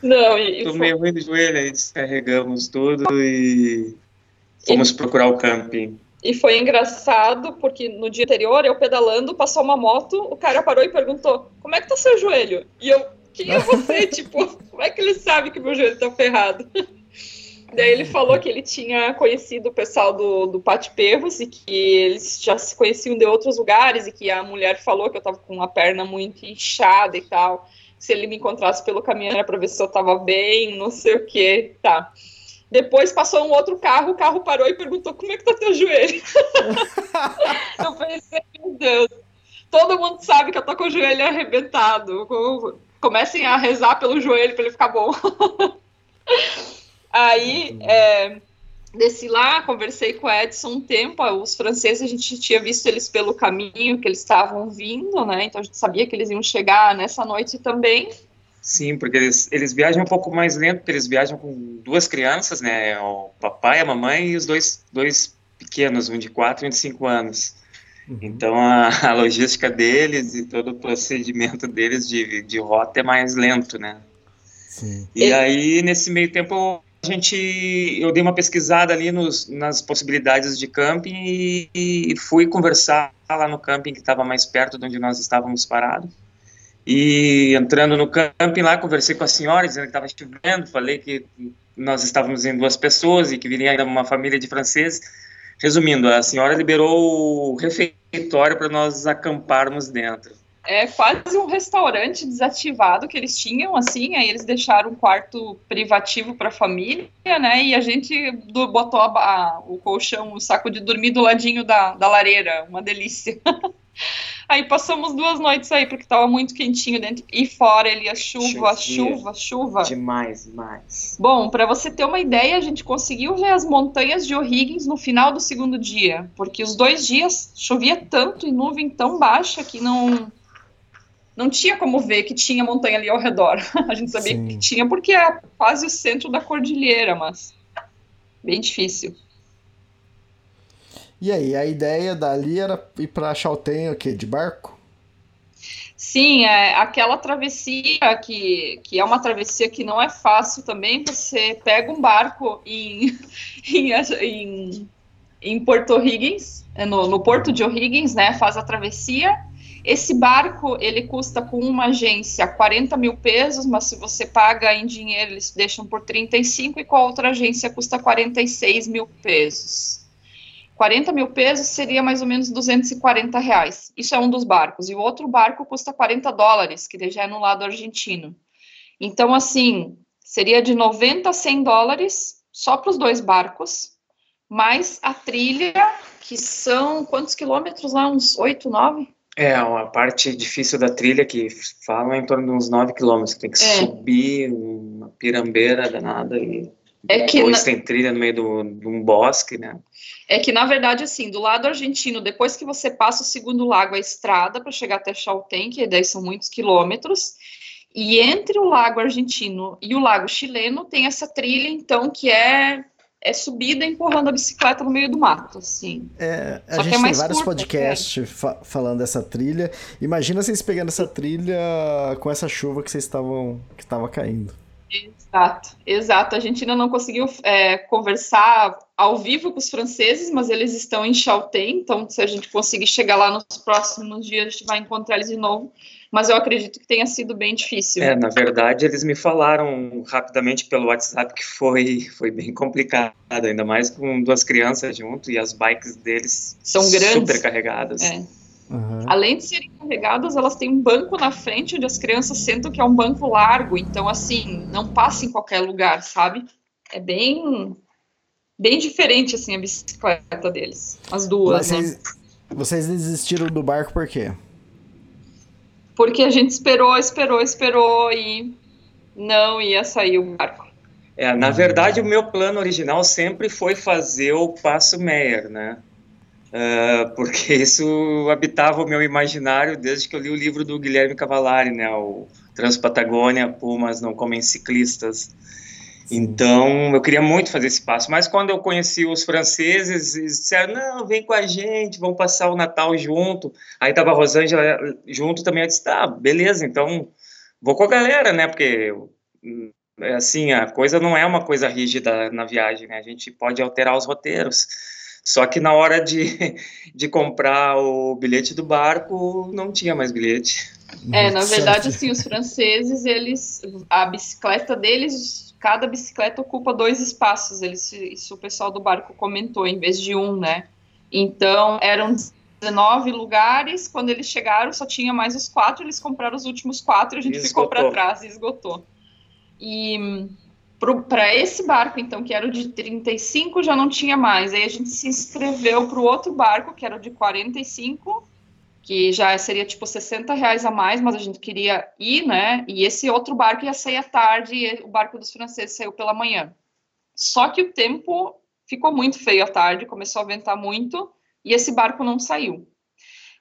não, e, tô meio ruim do joelho, aí descarregamos tudo e... Fomos e, procurar o camping. E foi engraçado, porque no dia anterior, eu pedalando, passou uma moto, o cara parou e perguntou, como é que tá seu joelho? E eu, quem é você? Tipo, como é que ele sabe que meu joelho tá ferrado? Daí ele falou que ele tinha conhecido o pessoal do, do Patiperros e que eles já se conheciam de outros lugares e que a mulher falou que eu tava com uma perna muito inchada e tal. Se ele me encontrasse pelo caminho era pra ver se eu tava bem, não sei o que, tá. Depois passou um outro carro, o carro parou e perguntou como é que tá teu joelho? Eu pensei, meu Deus, todo mundo sabe que eu tô com o joelho arrebentado. Comecem a rezar pelo joelho pra ele ficar bom. Aí, é, desci lá, conversei com o Edson um tempo, os franceses, a gente tinha visto eles pelo caminho que eles estavam vindo, né, então a gente sabia que eles iam chegar nessa noite também. Sim, porque eles, eles viajam um pouco mais lento, porque eles viajam com duas crianças, né, o papai, a mamãe e os dois, dois pequenos, um de quatro e um de cinco anos. Então, a, a logística deles e todo o procedimento deles de, de rota é mais lento, né. Sim. E Ele... aí, nesse meio tempo... A gente, eu dei uma pesquisada ali nos, nas possibilidades de camping e, e fui conversar lá no camping que estava mais perto de onde nós estávamos parados. E entrando no camping lá, conversei com a senhora, dizendo que estava chovendo, falei que nós estávamos em duas pessoas e que viria ainda uma família de franceses. Resumindo, a senhora liberou o refeitório para nós acamparmos dentro. É quase um restaurante desativado que eles tinham, assim, aí eles deixaram um quarto privativo para a família, né, e a gente do, botou a, a, o colchão, o saco de dormir do ladinho da, da lareira, uma delícia. Aí passamos duas noites aí, porque estava muito quentinho dentro, e fora ele, a chuva, a chuva, a chuva. Demais, demais. Bom, para você ter uma ideia, a gente conseguiu ver as montanhas de O'Higgins no final do segundo dia, porque os dois dias chovia tanto e nuvem tão baixa que não... Não tinha como ver que tinha montanha ali ao redor. A gente sabia Sim. que tinha, porque é quase o centro da cordilheira, mas bem difícil. E aí, a ideia dali era ir para Chaltén, o quê? De barco? Sim, é aquela travessia que, que é uma travessia que não é fácil também. Você pega um barco em... em, em, em Puerto O'Higgins, no, no porto de O'Higgins, né? Faz a travessia. Esse barco, ele custa com uma agência quarenta mil pesos, mas se você paga em dinheiro, eles deixam por trinta e cinco, e com a outra agência custa quarenta e seis mil pesos. quarenta mil pesos seria mais ou menos duzentos e quarenta reais. Isso é um dos barcos. E o outro barco custa quarenta dólares, que já é no lado argentino. Então, assim, seria de noventa a cem dólares só para os dois barcos, mais a trilha, que são quantos quilômetros lá? Uns oito, nove? É, uma parte difícil da trilha que falam em torno de uns nove quilômetros, tem que é. subir uma pirambeira danada e é depois na... tem trilha no meio de um bosque, né? É que, na verdade, assim, do lado argentino, depois que você passa o segundo lago, a estrada para chegar até Chaltén, que daí são muitos quilômetros, e entre o lago argentino e o lago chileno tem essa trilha, então, que é... É subida empurrando a bicicleta no meio do mato, assim. É, a Só gente que é mais tem vários curta, podcasts é. fa- falando dessa trilha. Imagina vocês pegando essa trilha com essa chuva que vocês estavam que estava caindo. Exato, exato. A gente ainda não conseguiu é, conversar ao vivo com os franceses, mas eles estão em Chaltén, então se a gente conseguir chegar lá nos próximos dias, a gente vai encontrar eles de novo. Mas eu acredito que tenha sido bem difícil. É, na verdade, eles me falaram rapidamente pelo WhatsApp que foi, foi bem complicado, ainda mais com duas crianças junto e as bikes deles são grandes, super carregadas. É. Uhum. Além de serem carregadas, elas têm um banco na frente onde as crianças sentam, que é um banco largo, então, assim, não passa em qualquer lugar, sabe? É bem, bem diferente, assim, a bicicleta deles, as duas, vocês, né? Vocês desistiram do barco por quê? Porque a gente esperou, esperou, esperou e não ia sair o barco. É, na verdade, o meu plano original sempre foi fazer o Paso Mayer, né? Uh, porque isso habitava o meu imaginário desde que eu li o livro do Guilherme Cavallari, né? O Transpatagônia Pumas não comem ciclistas. Então, eu queria muito fazer esse passo, mas quando eu conheci os franceses, eles disseram, não, vem com a gente, vamos passar o Natal junto. Aí tava a Rosângela junto também, eu disse, tá, beleza, então vou com a galera, né, porque assim, a coisa não é uma coisa rígida na viagem, né? A gente pode alterar os roteiros, só que na hora de, de comprar o bilhete do barco, não tinha mais bilhete. É, na verdade, assim, os franceses, eles, a bicicleta deles, cada bicicleta ocupa dois espaços, eles, isso o pessoal do barco comentou, em vez de um, né? Então, eram dezenove lugares, quando eles chegaram, só tinha mais os quatro, eles compraram os últimos quatro, a gente esgotou. Ficou para trás e esgotou. E para esse barco, então, que era o de trinta e cinco, já não tinha mais. Aí a gente se inscreveu para o outro barco, que era o de quarenta e cinco, que já seria, tipo, sessenta reais a mais, mas a gente queria ir, né? E esse outro barco ia sair à tarde, e o barco dos franceses saiu pela manhã. Só que o tempo ficou muito feio à tarde, começou a ventar muito, e esse barco não saiu.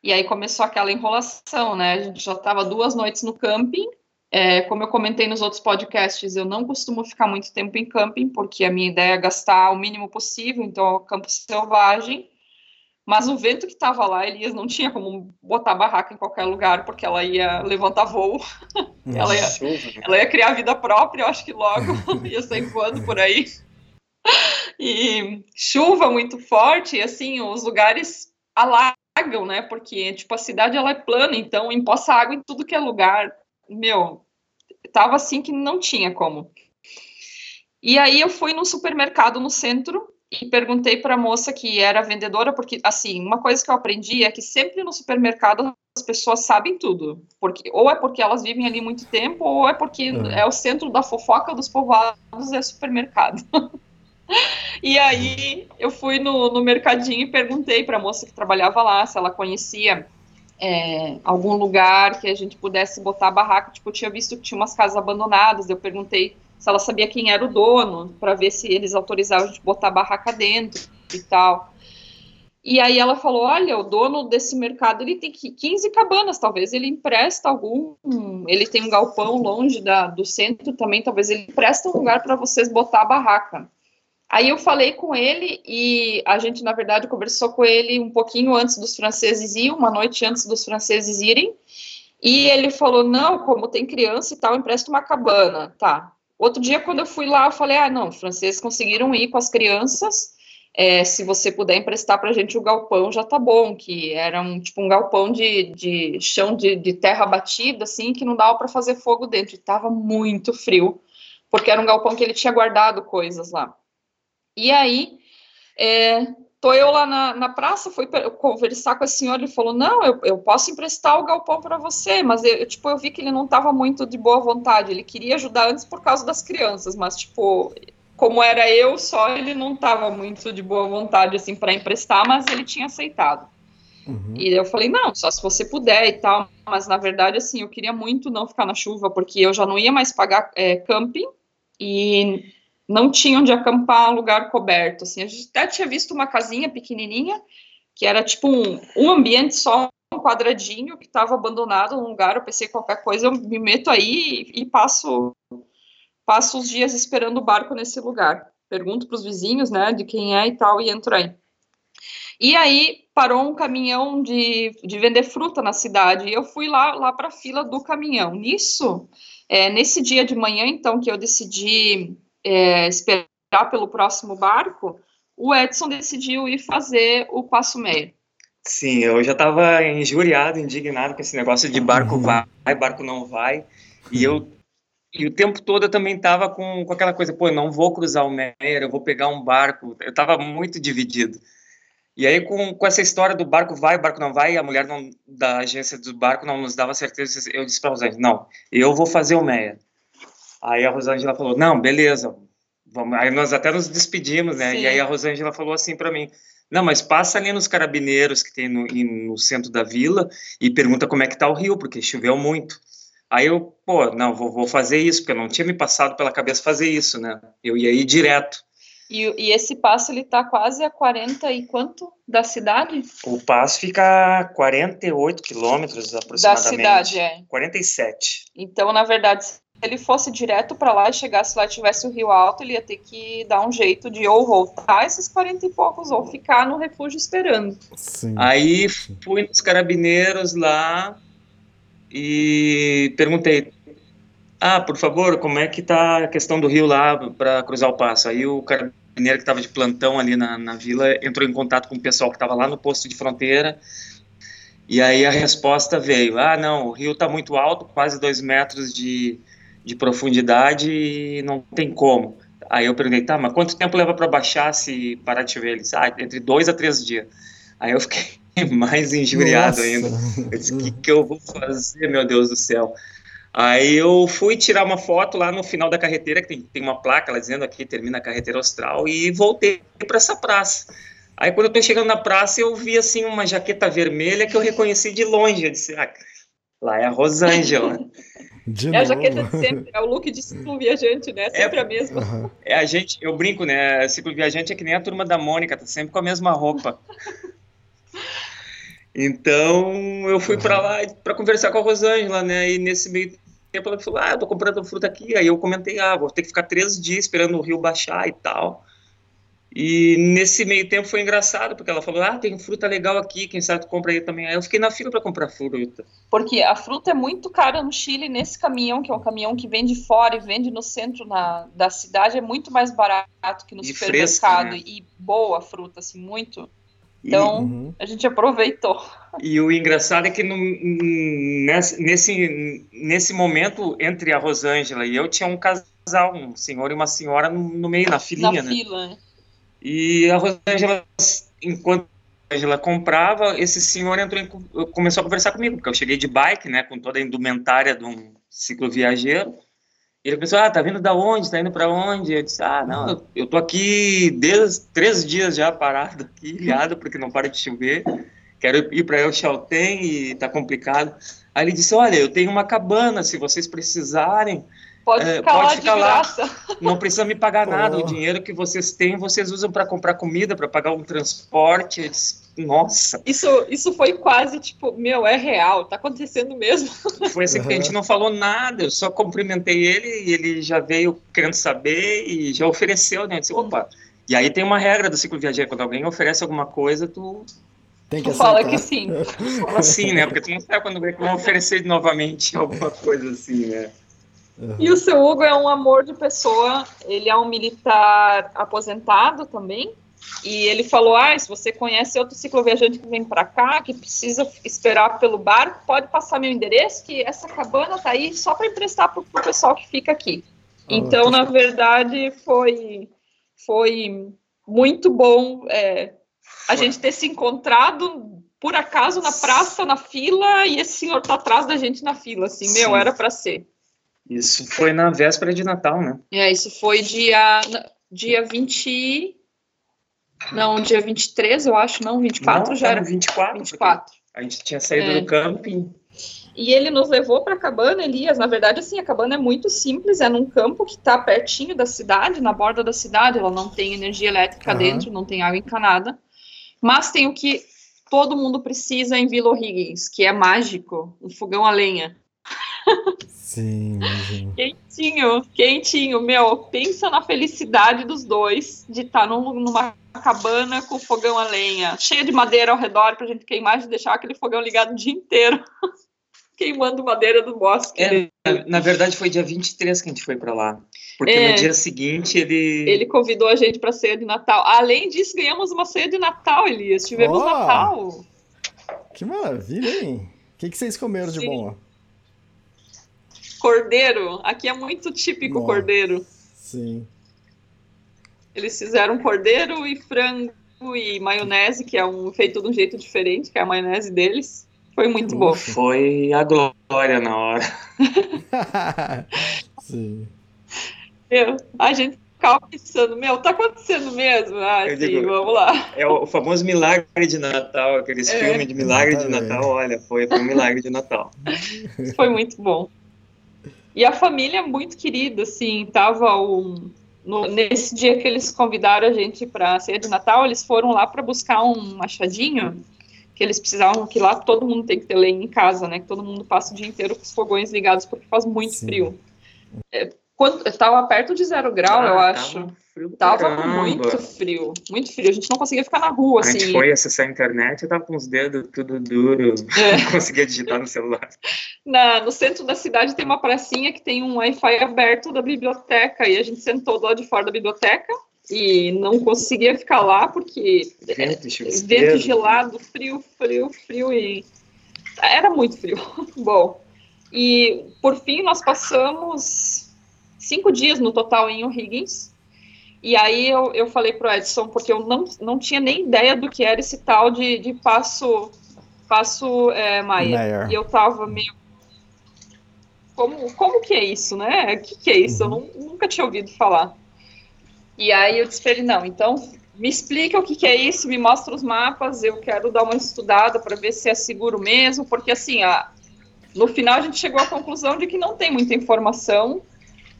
E aí começou aquela enrolação, né? A gente já estava duas noites no camping. É, como eu comentei nos outros podcasts, eu não costumo ficar muito tempo em camping, porque a minha ideia é gastar o mínimo possível, então é campo selvagem, mas o vento que estava lá, Elias, não tinha como botar barraca em qualquer lugar, porque ela ia levantar voo, ela, ia, ela ia criar vida própria, eu acho que logo ia sair voando por aí, e chuva muito forte, e assim, os lugares alagam, né, porque tipo, a cidade ela é plana, então empoça água em tudo que é lugar. Meu, tava assim que não tinha como. E aí eu fui num supermercado no centro e perguntei para a moça que era vendedora, porque, assim, uma coisa que eu aprendi é que sempre no supermercado as pessoas sabem tudo. Porque, ou é porque elas vivem ali muito tempo, ou é porque é, é o centro da fofoca dos povoados, é supermercado. E aí eu fui no, no mercadinho e perguntei para a moça que trabalhava lá se ela conhecia... É, algum lugar que a gente pudesse botar a barraca, tipo, eu tinha visto que tinha umas casas abandonadas, eu perguntei se ela sabia quem era o dono, para ver se eles autorizavam a gente botar a barraca dentro e tal, e aí ela falou, olha, o dono desse mercado, ele tem quinze cabanas, talvez ele empresta algum, ele tem um galpão longe da, do centro também, talvez ele empresta um lugar para vocês botar a barraca. Aí eu falei com ele e a gente, na verdade, conversou com ele um pouquinho antes dos franceses irem, uma noite antes dos franceses irem, e ele falou, não, como tem criança e tal, empresta uma cabana, tá. Outro dia, quando eu fui lá, eu falei, ah, não, os franceses conseguiram ir com as crianças, é, se você puder emprestar pra gente o galpão, já tá bom, que era um, tipo, um galpão de, de chão de, de terra batida, assim, que não dava para fazer fogo dentro, e tava muito frio, porque era um galpão que ele tinha guardado coisas lá. E aí, é, tô eu lá na, na praça, fui conversar com a senhora, ele falou, não, eu, eu posso emprestar o galpão para você, mas eu, eu, tipo, eu vi que ele não estava muito de boa vontade, ele queria ajudar antes por causa das crianças, mas, tipo, como era eu só, ele não estava muito de boa vontade, assim, para emprestar, mas ele tinha aceitado. Uhum. E eu falei, não, só se você puder e tal, mas, na verdade, assim, eu queria muito não ficar na chuva, porque eu já não ia mais pagar é, camping, e... não tinha onde acampar, um lugar coberto, assim, a gente até tinha visto uma casinha pequenininha, que era tipo um, um ambiente só, um quadradinho, que estava abandonado num lugar, eu pensei, qualquer coisa, eu me meto aí e, e passo, passo os dias esperando o barco nesse lugar, pergunto para os vizinhos, né, de quem é e tal, e entro aí. E aí, parou um caminhão de, de vender fruta na cidade, e eu fui lá, lá para a fila do caminhão, nisso, é, nesse dia de manhã, então, que eu decidi... É, esperar pelo próximo barco, o Edson decidiu ir fazer o Paso Mayer. Sim, eu já estava injuriado, indignado com esse negócio de barco vai, barco não vai, e eu e o tempo todo eu também estava com, com aquela coisa, pô, eu não vou cruzar o Mayer, eu vou pegar um barco, eu estava muito dividido. E aí com, com essa história do barco vai, barco não vai, a mulher não, da agência do barco não nos dava certeza, eu disse para os anjos, não, eu vou fazer o Mayer. Aí a Rosângela falou, não, beleza, vamos. Aí nós até nos despedimos, né? Sim. E aí a Rosângela falou assim para mim, não, mas passa ali nos carabineiros que tem no, no centro da vila e pergunta como é que tá o rio, porque choveu muito. Aí eu, pô, não, vou, vou fazer isso, porque eu não tinha me passado pela cabeça fazer isso, né? Eu ia ir direto. E, e esse passo, ele tá quase a quarenta e quanto da cidade? O passo fica a quarenta e oito quilômetros aproximadamente. Da cidade, é. quarenta e sete. Então, na verdade... Se ele fosse direto para lá e chegasse lá e tivesse o rio alto, ele ia ter que dar um jeito de ou voltar esses quarenta e poucos ou ficar no refúgio esperando. Sim. Aí fui nos carabineiros lá e perguntei, ah, por favor, como é que tá a questão do rio lá para cruzar o passo? Aí o carbineiro que estava de plantão ali na, na vila entrou em contato com o pessoal que estava lá no posto de fronteira, e aí a resposta veio, ah, não, o rio está muito alto, quase dois metros de, de profundidade e não tem como. Aí eu perguntei, tá, mas quanto tempo leva para baixar se parar de chover? Ele disse, ah, entre dois a três dias. Aí eu fiquei mais injuriado Nossa. ainda. Eu disse, o que, que eu vou fazer, meu Deus do céu? Aí eu fui tirar uma foto lá no final da carretera, que tem, tem uma placa lá dizendo aqui termina a Carretera Austral, e voltei para essa praça. Aí quando eu tô chegando na praça, eu vi assim uma jaqueta vermelha que eu reconheci de longe. Eu disse, ah, lá é a Rosângela. De é novo. A jaqueta de sempre, é o look de cicloviajante, né? Sempre é, a mesma. Uh-huh. É a gente, eu brinco, né? Cicloviajante é que nem a turma da Mônica, tá sempre com a mesma roupa. Então, eu fui uhum. para lá para conversar com a Rosângela, né, e nesse meio tempo ela falou, ah, eu tô comprando fruta aqui, aí eu comentei, ah, vou ter que ficar três dias esperando o rio baixar e tal, e nesse meio tempo foi engraçado, porque ela falou, ah, tem fruta legal aqui, quem sabe tu compra aí também, aí eu fiquei na fila para comprar fruta. Porque a fruta é muito cara no Chile, nesse caminhão, que é um caminhão que vende fora e vende no centro na, da cidade, é muito mais barato que no e supermercado, fresca, né? E boa fruta, assim, muito... Então, uhum. a gente aproveitou. E o engraçado é que no, nesse, nesse, nesse momento, entre a Rosângela e eu, tinha um casal, um senhor e uma senhora no, no meio, na filinha, na né? fila. E a Rosângela, enquanto a Rosângela comprava, esse senhor entrou em, começou a conversar comigo, porque eu cheguei de bike, né, com toda a indumentária de um cicloviajeiro. E ele pensou, ah, tá vindo da onde? Tá indo pra onde? Eu disse, ah, não, eu, eu tô aqui desde três dias já parado aqui, ilhado, porque não para de chover. Quero ir pra El Chaltén e tá complicado. Aí ele disse, olha, eu tenho uma cabana, se vocês precisarem, pode é, ficar, pode lá, ficar de lá. Graça. Não precisa me pagar Pô. nada, o dinheiro que vocês têm, vocês usam pra comprar comida, pra pagar um transporte. Eu disse, nossa. Isso, isso foi quase tipo, meu, é real, tá acontecendo mesmo. Foi assim, uhum. que a gente não falou nada, eu só cumprimentei ele e ele já veio querendo saber e já ofereceu, né? Eu disse, opa. E aí tem uma regra do cicloviajeiro, quando alguém oferece alguma coisa, tu, tem que tu fala que sim. Fala sim, né? Porque tu não sabe quando vão oferecer novamente alguma coisa assim, né? Uhum. E o seu Hugo é um amor de pessoa, ele é um militar aposentado também. E ele falou, ah, se você conhece outro cicloviajante que vem para cá, que precisa esperar pelo barco, pode passar meu endereço, que essa cabana tá aí só para emprestar pro, pro pessoal que fica aqui. Ah, então, na verdade, foi, foi muito bom é, a gente ter se encontrado, por acaso, na praça, na fila, e esse senhor tá atrás da gente na fila, assim, Sim. meu, era para ser. Isso foi na véspera de Natal, né? É, isso foi dia, dia vinte... Não, dia vinte e três, eu acho, não, vinte e quatro não, já era. vinte e quatro, vinte e quatro. A gente tinha saído é. do camping. E ele nos levou para a cabana, Elias. Na verdade, assim, a cabana é muito simples, é num campo que está pertinho da cidade, na borda da cidade, ela não tem energia elétrica uhum. dentro, não tem água encanada, mas tem o que todo mundo precisa em Vila O'Higgins, que é mágico, um fogão a lenha. Sim, sim. Quentinho, quentinho, meu, pensa na felicidade dos dois de estar num, numa cabana com fogão a lenha, cheia de madeira ao redor pra gente queimar, de deixar aquele fogão ligado o dia inteiro, queimando madeira do bosque. É, na, na verdade foi dia vinte e três que a gente foi pra lá, porque é, no dia seguinte ele... Ele convidou a gente pra ceia de Natal. Além disso, ganhamos uma ceia de Natal, Elias, tivemos oh, Natal. Que maravilha, hein? O que, que vocês comeram sim. de bom lá? Cordeiro, aqui é muito típico Nossa, cordeiro. Sim. Eles fizeram cordeiro e frango e maionese, que é um feito de um jeito diferente, que é a maionese deles. Foi muito bom. Foi a glória na hora. Sim. Eu, a gente ficava pensando, meu, tá acontecendo mesmo? Ah, Eu sim, digo, vamos lá. É o famoso milagre de Natal, aqueles é. filmes de milagre de Natal. Olha, foi, foi um milagre de Natal. Foi muito bom. E a família é muito querida, assim, tava um, no, nesse dia que eles convidaram a gente para a ceia de Natal, eles foram lá para buscar um machadinho, que eles precisavam, que lá todo mundo tem que ter lenha em casa, né, que todo mundo passa o dia inteiro com os fogões ligados, porque faz muito Sim. frio. É, Quando, tava perto de zero grau, ah, eu acho. Tava, tava muito frio, muito frio. A gente não conseguia ficar na rua, a assim. A gente foi acessar a internet e tava com os dedos tudo duro. É. Não conseguia digitar no celular. Na, no centro da cidade tem uma pracinha que tem um Wi-Fi aberto da biblioteca. E a gente sentou do lado de fora da biblioteca e não conseguia ficar lá porque... Vento, é, vento gelado, frio, frio, frio e... Era muito frio. Bom, e por fim nós passamos... Cinco dias no total em O'Higgins. E aí eu, eu falei pro Edson, porque eu não, não tinha nem ideia do que era esse tal de, de Paso, Paso é, Mayer. Mayer. E eu tava meio... Como, como que é isso, né? O que, que é isso? Eu não, nunca tinha ouvido falar. E aí eu disse pra ele, não, então me explica o que, que é isso, me mostra os mapas, eu quero dar uma estudada para ver se é seguro mesmo, porque assim, a, no final a gente chegou à conclusão de que não tem muita informação.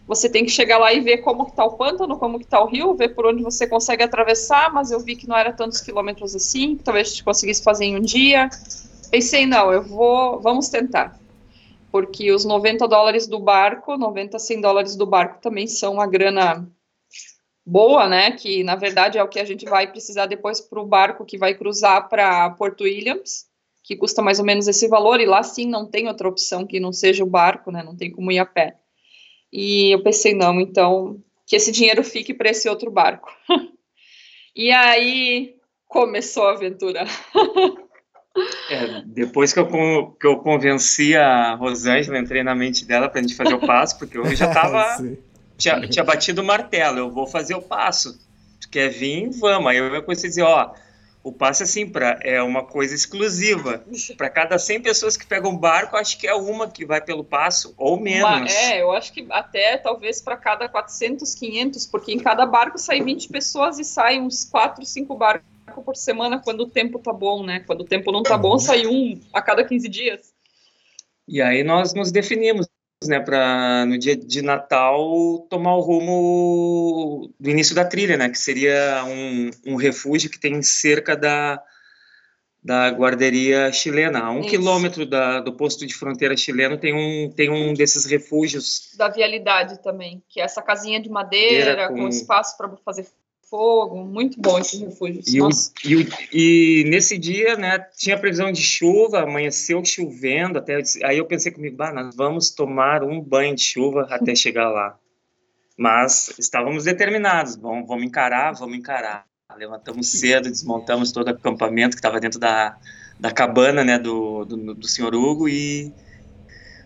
Você tem que chegar lá e ver como que tá o pântano, como que tá o rio, ver por onde você consegue atravessar, mas eu vi que não era tantos quilômetros assim, que talvez a gente conseguisse fazer em um dia. Pensei, não, eu vou, vamos tentar. Porque os noventa dólares do barco, noventa, cem dólares do barco também são uma grana boa, né, que na verdade é o que a gente vai precisar depois para o barco que vai cruzar para Porto Williams, que custa mais ou menos esse valor, e lá sim não tem outra opção que não seja o barco, né, não tem como ir a pé. E eu pensei, não, então, que esse dinheiro fique para esse outro barco. E aí, começou a aventura. É, depois que eu, que eu convenci a Rosângela, entrei na mente dela para a gente fazer o passo, porque eu já estava... tinha, tinha batido o martelo, eu vou fazer o passo. Tu quer vir? Vamos. Aí eu comecei a dizer, ó, o passo é assim, pra, é uma coisa exclusiva. Para cada cem pessoas que pegam um barco, acho que é uma que vai pelo passo, ou menos. Uma, é, eu acho que até talvez para cada quatrocentos, quinhentos, porque em cada barco saem vinte pessoas e saem uns quatro, cinco barcos por semana quando o tempo tá bom, né? Quando o tempo não tá bom, sai um a cada quinze dias. E aí nós nos definimos, né, para no dia de Natal tomar o rumo do início da trilha, né, que seria um, um refúgio que tem cerca da, da guarderia chilena. A um Isso. quilômetro da, do posto de fronteira chileno tem um, tem um desses refúgios. Da Vialidade também, que é essa casinha de madeira com, com espaço para fazer fogo, muito bom esses refúgios. E, o, e, o, e nesse dia, né, tinha previsão de chuva, amanheceu chovendo, até eu disse, aí eu pensei comigo, bah, nós vamos tomar um banho de chuva até chegar lá. Mas estávamos determinados, vamos, vamos encarar, vamos encarar. Levantamos cedo, desmontamos todo o acampamento que estava dentro da, da cabana, né, do, do, do senhor Hugo, e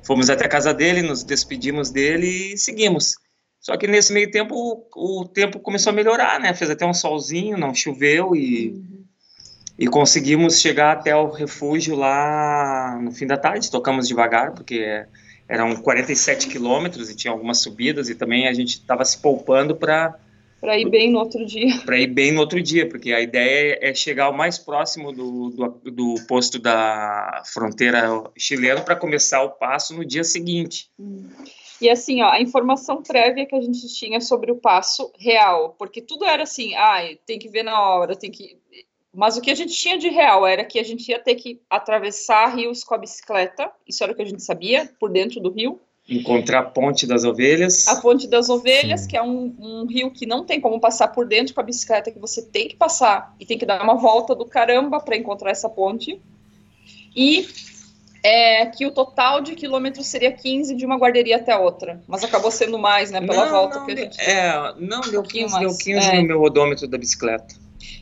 fomos até a casa dele, nos despedimos dele e seguimos. Só que nesse meio tempo, o, o tempo começou a melhorar, né? Fez até um solzinho, não choveu e, uhum. e conseguimos chegar até o refúgio lá no fim da tarde. Tocamos devagar, porque eram quarenta e sete quilômetros e tinha algumas subidas e também a gente estava se poupando para... Para ir bem no outro dia. Para ir bem no outro dia, porque a ideia é chegar o mais próximo do, do, do posto da fronteira chilena para começar o passo no dia seguinte. Uhum. E assim, ó, a informação prévia que a gente tinha sobre o passo real, porque tudo era assim, ah, tem que ver na hora, tem que... Mas o que a gente tinha de real era que a gente ia ter que atravessar rios com a bicicleta, isso era o que a gente sabia, por dentro do rio. Encontrar a Ponte das Ovelhas. A Ponte das Ovelhas, Sim. que é um, um rio que não tem como passar por dentro com a bicicleta, que você tem que passar e tem que dar uma volta do caramba para encontrar essa ponte. E... É, que o total de quilômetros seria quinze de uma guarderia até outra. Mas acabou sendo mais, né? Pela não, volta não, que a gente... É, não, deu quinze, deu quinze é. no meu odômetro da bicicleta.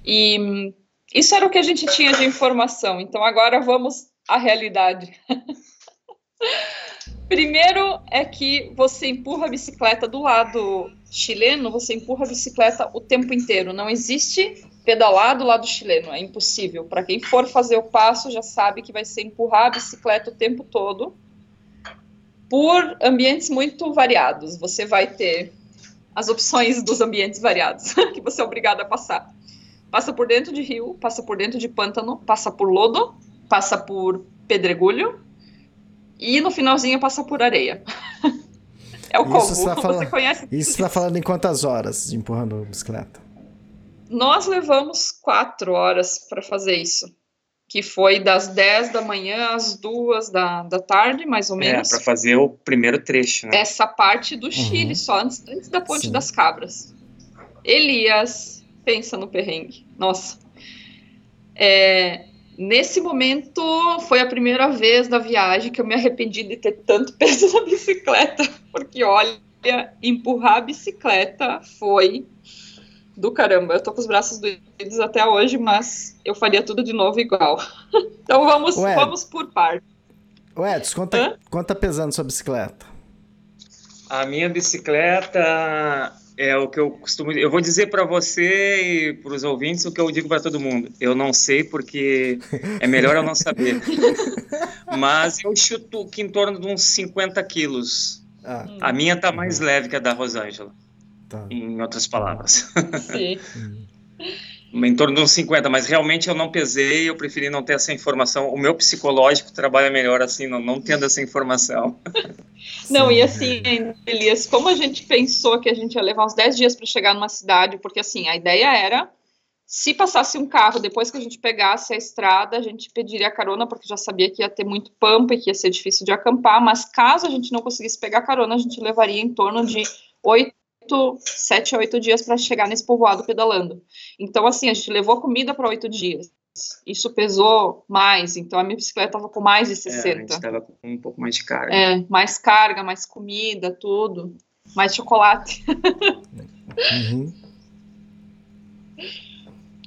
E isso era o que a gente tinha de informação. Então, agora vamos à realidade. Primeiro é que você empurra a bicicleta do lado chileno, você empurra a bicicleta o tempo inteiro. Não existe... pedalar do lado chileno, é impossível. Para quem for fazer o passo, já sabe que vai ser empurrar a bicicleta o tempo todo por ambientes muito variados. Você vai ter as opções dos ambientes variados que você é obrigado a passar. Passa por dentro de rio, passa por dentro de pântano, passa por lodo, passa por pedregulho e no finalzinho passa por areia. É o combo. Isso tá falando, você conhece... isso está falando em quantas horas de empurrando a bicicleta? Nós levamos quatro horas para fazer isso. que foi das dez da manhã às duas da tarde, mais ou menos. É, para fazer o primeiro trecho, né? Essa parte do Chile, uhum. só antes, antes da Ponte Sim. das Cabras. Elias, pensa no perrengue. Nossa. É, nesse momento, foi a primeira vez da viagem que eu me arrependi de ter tanto peso na bicicleta. Porque, olha, empurrar a bicicleta foi... do caramba, eu tô com os braços doídos até hoje, mas eu faria tudo de novo igual. Então vamos, vamos por partes. Ué, conta quanto tá pesando sua bicicleta? A minha bicicleta é o que eu costumo... Eu vou dizer para você e para os ouvintes o que eu digo para todo mundo. Eu não sei, porque é melhor eu não saber. Mas eu chuto que em torno de uns cinquenta quilos. Ah. A minha tá mais leve que a da Rosângela. Em outras palavras. Sim. Em torno de uns cinquenta, mas realmente eu não pesei, eu preferi não ter essa informação. O meu psicológico trabalha melhor assim, não, não tendo essa informação. Não, Sim. e assim, Elias, como a gente pensou que a gente ia levar uns dez dias para chegar numa cidade, porque assim, a ideia era, se passasse um carro, depois que a gente pegasse a estrada, a gente pediria carona, porque já sabia que ia ter muito pampa e que ia ser difícil de acampar, mas caso a gente não conseguisse pegar carona, a gente levaria em torno de oito sete a oito dias para chegar nesse povoado pedalando. Então, assim, a gente levou comida para oito dias. Isso pesou mais, então a minha bicicleta estava com mais de sessenta. É, a gente estava com um pouco mais de carga. É, mais carga, mais comida, tudo. Mais chocolate. Uhum.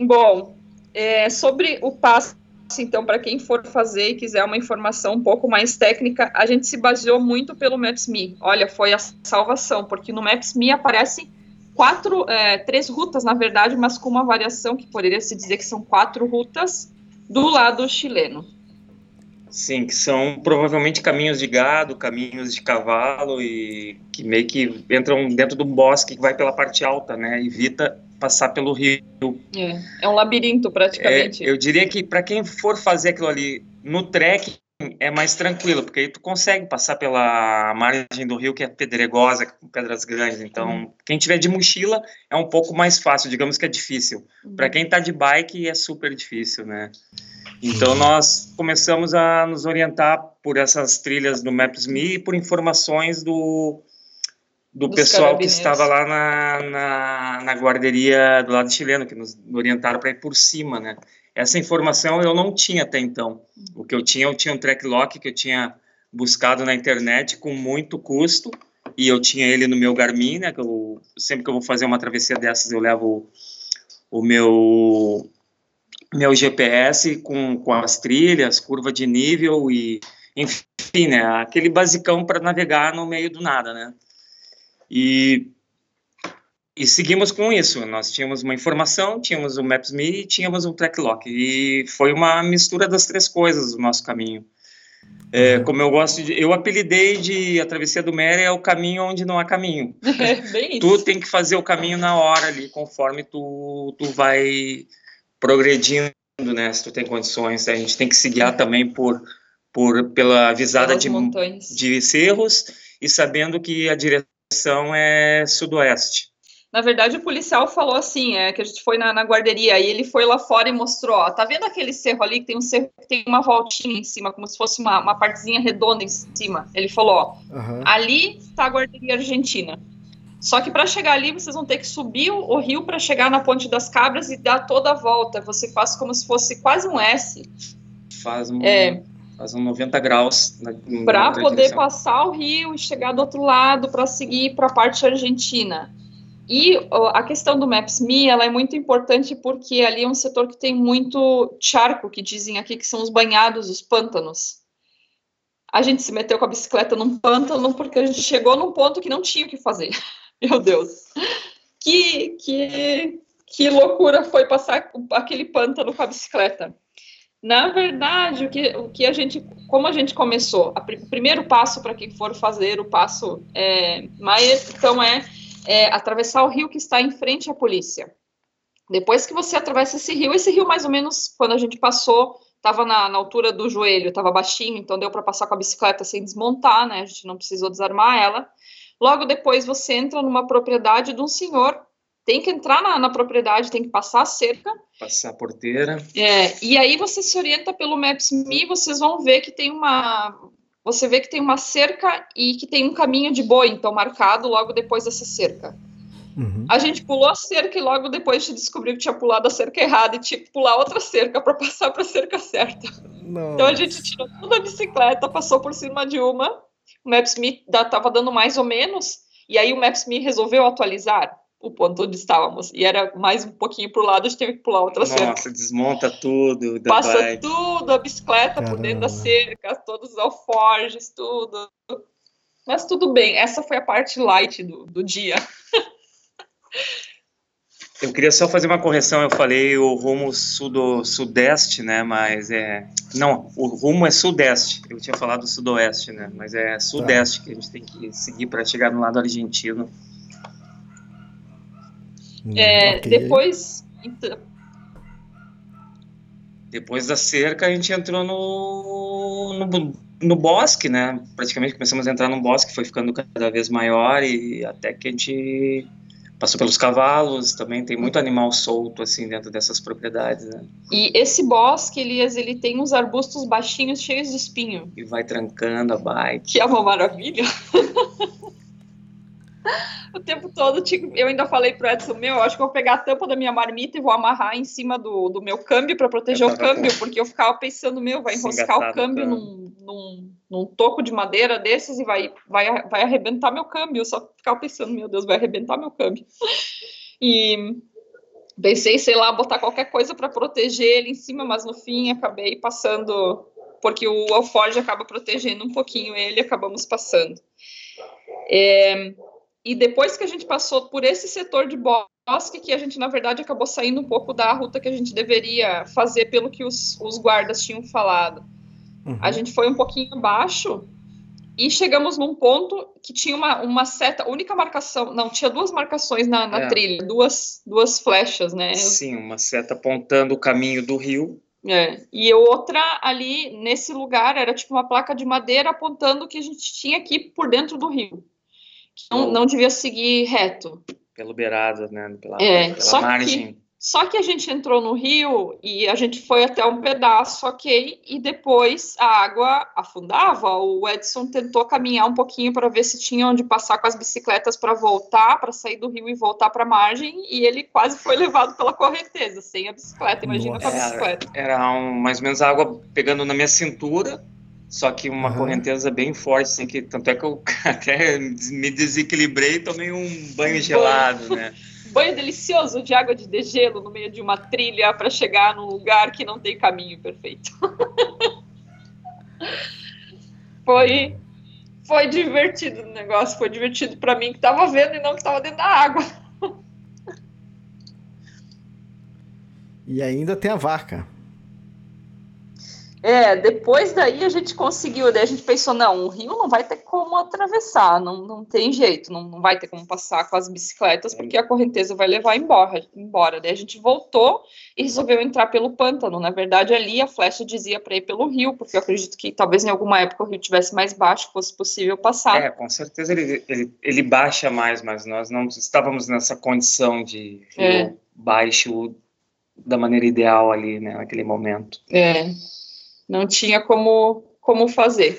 Bom, é, sobre o passo, então, para quem for fazer e quiser uma informação um pouco mais técnica, a gente se baseou muito pelo Maps ponto me. Olha, foi a salvação, porque no Maps ponto me aparecem quatro, é, três rutas, na verdade, mas com uma variação que poderia se dizer que são quatro rutas do lado chileno. Sim, que são provavelmente caminhos de gado, caminhos de cavalo e que meio que entram dentro de um bosque que vai pela parte alta, né? Evita passar pelo rio. É, é um labirinto praticamente. É, eu diria que para quem for fazer aquilo ali no trekking é mais tranquilo, porque aí tu consegue passar pela margem do rio que é pedregosa, com pedras grandes, então uhum. quem tiver de mochila é um pouco mais fácil, digamos que é difícil. Uhum. Para quem tá de bike é super difícil, né? Então nós começamos a nos orientar por essas trilhas do Maps ponto me e por informações do... do Dos pessoal que estava lá na, na, na guarderia do lado chileno, que nos orientaram para ir por cima, né? Essa informação eu não tinha até então. O que eu tinha, eu tinha um track lock que eu tinha buscado na internet com muito custo, e eu tinha ele no meu Garmin, né? Que eu, sempre que eu vou fazer uma travessia dessas, eu levo o, o meu, meu G P S com, com as trilhas, curva de nível e, enfim, né? Aquele basicão para navegar no meio do nada, né? E, e seguimos com isso. Nós tínhamos uma informação, tínhamos o Maps ponto me e tínhamos um track lock. E foi uma mistura das três coisas o nosso caminho. É, como eu gosto de... Eu apelidei de... A travessia do Mera é o caminho onde não há caminho. É, bem tu isso. Tem que fazer o caminho na hora ali, conforme tu, tu vai progredindo, né? Se tu tem condições. A gente tem que se guiar também por, por, pela visada de, de cerros e sabendo que a direção é sudoeste. Na verdade, o policial falou assim, é que a gente foi na, na guarderia, e ele foi lá fora e mostrou, ó, tá vendo aquele cerro ali, que tem um cerro que tem uma voltinha em cima, como se fosse uma, uma partezinha redonda em cima. Ele falou, ó, uhum. ali tá a guarderia argentina. Só que para chegar ali, vocês vão ter que subir o, o rio para chegar na Ponte das Cabras e dar toda a volta. Você faz como se fosse quase um S. Faz um... É, faz uns noventa graus. Para poder direção. Passar o rio e chegar do outro lado para seguir para a parte argentina. E ó, a questão do Maps ponto me, ela é muito importante porque ali é um setor que tem muito charco, que dizem aqui que são os banhados, os pântanos. A gente se meteu com a bicicleta num pântano porque a gente chegou num ponto que não tinha o que fazer. Meu Deus. Que, que, que loucura foi passar aquele pântano com a bicicleta. Na verdade, o que, o que a gente, como a gente começou, a pr- o primeiro passo para quem for fazer o passo é, Maia, então é, é atravessar o rio que está em frente à polícia. Depois que você atravessa esse rio, esse rio mais ou menos, quando a gente passou, estava na, na altura do joelho, estava baixinho, então deu para passar com a bicicleta sem desmontar, né? A gente não precisou desarmar ela. Logo depois você entra numa propriedade de um senhor tem que entrar na, na propriedade, tem que passar a cerca. Passar a porteira. É, e aí você se orienta pelo Maps ponto me, vocês vão ver que tem uma... Você vê que tem uma cerca e que tem um caminho de boi, então, marcado logo depois dessa cerca. Uhum. A gente pulou a cerca e logo depois a gente descobriu que tinha pulado a cerca errada e tinha que pular outra cerca para passar para a cerca certa. Nossa. Então a gente tirou toda a bicicleta, passou por cima de uma, o Maps ponto me estava dando mais ou menos, e aí o Maps ponto me resolveu atualizar o ponto onde estávamos, e era mais um pouquinho para o lado, a gente teve que pular outra Nossa, cerca. Nossa, desmonta tudo. Da Passa bike. tudo, a bicicleta Caramba. por dentro da cerca, todos os alforjes, tudo. Mas tudo bem, essa foi a parte light do, do dia. Eu queria só fazer uma correção, eu falei o rumo sudo, sudeste, né, mas é... Não, o rumo é sudeste, eu tinha falado sudoeste, né, mas é sudeste tá. que a gente tem que seguir para chegar no lado argentino. Hum, é, okay. Depois... Então... Depois da cerca a gente entrou no, no, no bosque, né, praticamente começamos a entrar num bosque, foi ficando cada vez maior e até que a gente... Passou pelos cavalos, também tem muito animal solto, assim, dentro dessas propriedades, né? E esse bosque, Elias, ele tem uns arbustos baixinhos, cheios de espinho. E vai trancando a bike. Que é uma maravilha. O tempo todo, eu ainda falei pro Edson, meu, eu acho que eu vou pegar a tampa da minha marmita e vou amarrar em cima do, do meu câmbio para proteger o câmbio, com... porque eu ficava pensando, meu, vai enroscar o câmbio num, num, num toco de madeira desses e vai, vai, vai arrebentar meu câmbio. Eu só ficava pensando, meu Deus, vai arrebentar meu câmbio. E pensei, sei lá, botar qualquer coisa para proteger ele em cima, mas no fim acabei passando, porque o alforge acaba protegendo um pouquinho ele, acabamos passando. É... E depois que a gente passou por esse setor de bosque, que a gente, na verdade, acabou saindo um pouco da ruta que a gente deveria fazer, pelo que os, os guardas tinham falado. Uhum. A gente foi um pouquinho abaixo e chegamos num ponto que tinha uma, uma seta, única marcação, não, tinha duas marcações na, na é. trilha, duas, duas flechas, né? Sim, uma seta apontando o caminho do rio. É, e outra ali, nesse lugar, era tipo uma placa de madeira apontando que a gente tinha aqui por dentro do rio. Que não, não devia seguir reto. Pelo beirado, né? Pela, é, pela só margem. Que, só que a gente entrou no rio e a gente foi até um pedaço, ok? E depois a água afundava. O Edson tentou caminhar um pouquinho para ver se tinha onde passar com as bicicletas para voltar, para sair do rio e voltar para a margem. E ele quase foi levado pela correnteza, sem a bicicleta. Imagina Nossa. com a bicicleta. Era, era um, mais ou menos a água pegando na minha cintura. Só que uma uhum. correnteza bem forte, assim, que tanto é que eu até me desequilibrei e tomei um banho gelado, banho. né? Banho delicioso de água de degelo no meio de uma trilha para chegar num lugar que não tem caminho perfeito. foi, foi divertido o negócio, foi divertido para mim que estava vendo e não que estava dentro da água. E ainda tem a vaca. É, depois daí a gente conseguiu, daí a gente pensou, não, o rio não vai ter como atravessar, não, não tem jeito, não, não vai ter como passar com as bicicletas, porque a correnteza vai levar embora, embora. Daí a gente voltou e resolveu entrar pelo pântano, na verdade ali a flecha dizia para ir pelo rio, porque eu acredito que talvez em alguma época o rio estivesse mais baixo, fosse possível passar. É, com certeza ele, ele, ele baixa mais, mas nós não estávamos nessa condição de rio é. baixo da maneira ideal ali, né, naquele momento. É. Não tinha como, como fazer.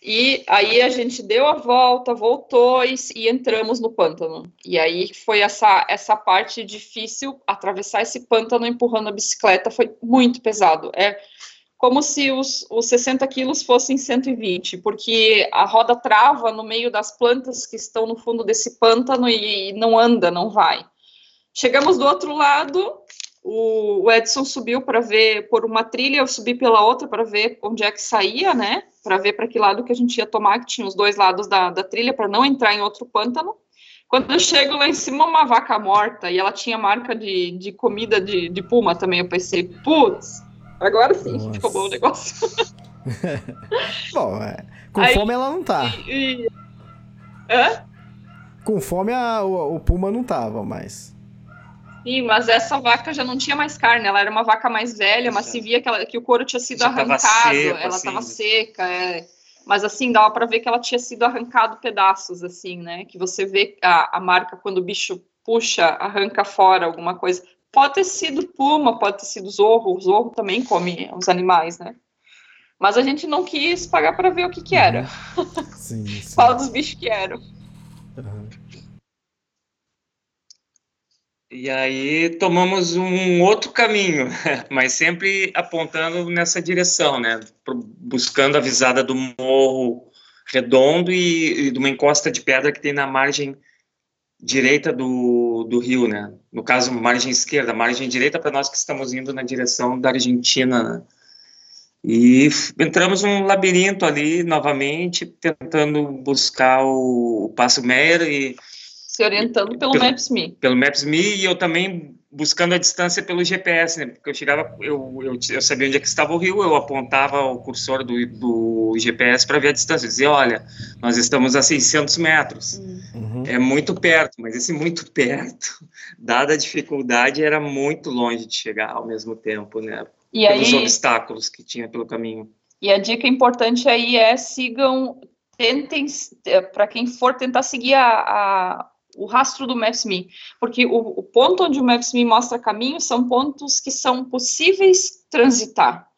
E aí a gente deu a volta, voltou e, e entramos no pântano. E aí foi essa, essa parte difícil, atravessar esse pântano empurrando a bicicleta, foi muito pesado. É como se os, os sessenta quilos fossem cento e vinte, porque a roda trava no meio das plantas que estão no fundo desse pântano e, e não anda, não vai. Chegamos do outro lado... O Edson subiu para ver por uma trilha, eu subi pela outra para ver onde é que saía, né? Para ver para que lado que a gente ia tomar, que tinha os dois lados da, da trilha, para não entrar em outro pântano. Quando eu chego lá em cima, uma vaca morta, e ela tinha marca de, de comida de, de puma também. Eu pensei, putz, agora sim, Nossa. ficou bom o negócio. Bom, é, com Aí, fome ela não tá. E, e... Hã? Com fome a, o, o puma não tava mais. Sim, mas essa vaca já não tinha mais carne, ela era uma vaca mais velha, mas já. se via que, ela, que o couro tinha sido já arrancado, tava seco, ela estava assim. seca, é. mas assim, dava para ver que ela tinha sido arrancado pedaços, assim, né, que você vê a, a marca quando o bicho puxa, arranca fora alguma coisa. Pode ter sido puma, pode ter sido zorro, o zorro também come os animais, né? Mas a gente não quis pagar para ver o que que era. Sim, sim. Qual dos bichos que eram. Uhum. E aí tomamos um outro caminho, mas sempre apontando nessa direção, né? Buscando a visada do morro redondo e, e de uma encosta de pedra que tem na margem direita do, do rio, né? No caso, margem esquerda, margem direita para nós que estamos indo na direção da Argentina, né? E entramos num labirinto ali, novamente, tentando buscar o, o Paso Mayer e... Se orientando pelo, pelo Maps ponto me. Pelo Maps ponto me, e eu também buscando a distância pelo G P S, né? Porque eu chegava, eu, eu, eu sabia onde é que estava o rio, eu apontava o cursor do, do G P S para ver a distância. Eu dizia, olha, nós estamos a seiscentos metros. Uhum. É muito perto, mas esse muito perto, dada a dificuldade, era muito longe de chegar ao mesmo tempo, né? E pelos aí, obstáculos que tinha pelo caminho. E a dica importante aí é sigam, tentem, para quem for tentar seguir a... a o rastro do Maps ponto me, porque o, o ponto onde o Maps ponto me mostra caminho são pontos que são possíveis transitar.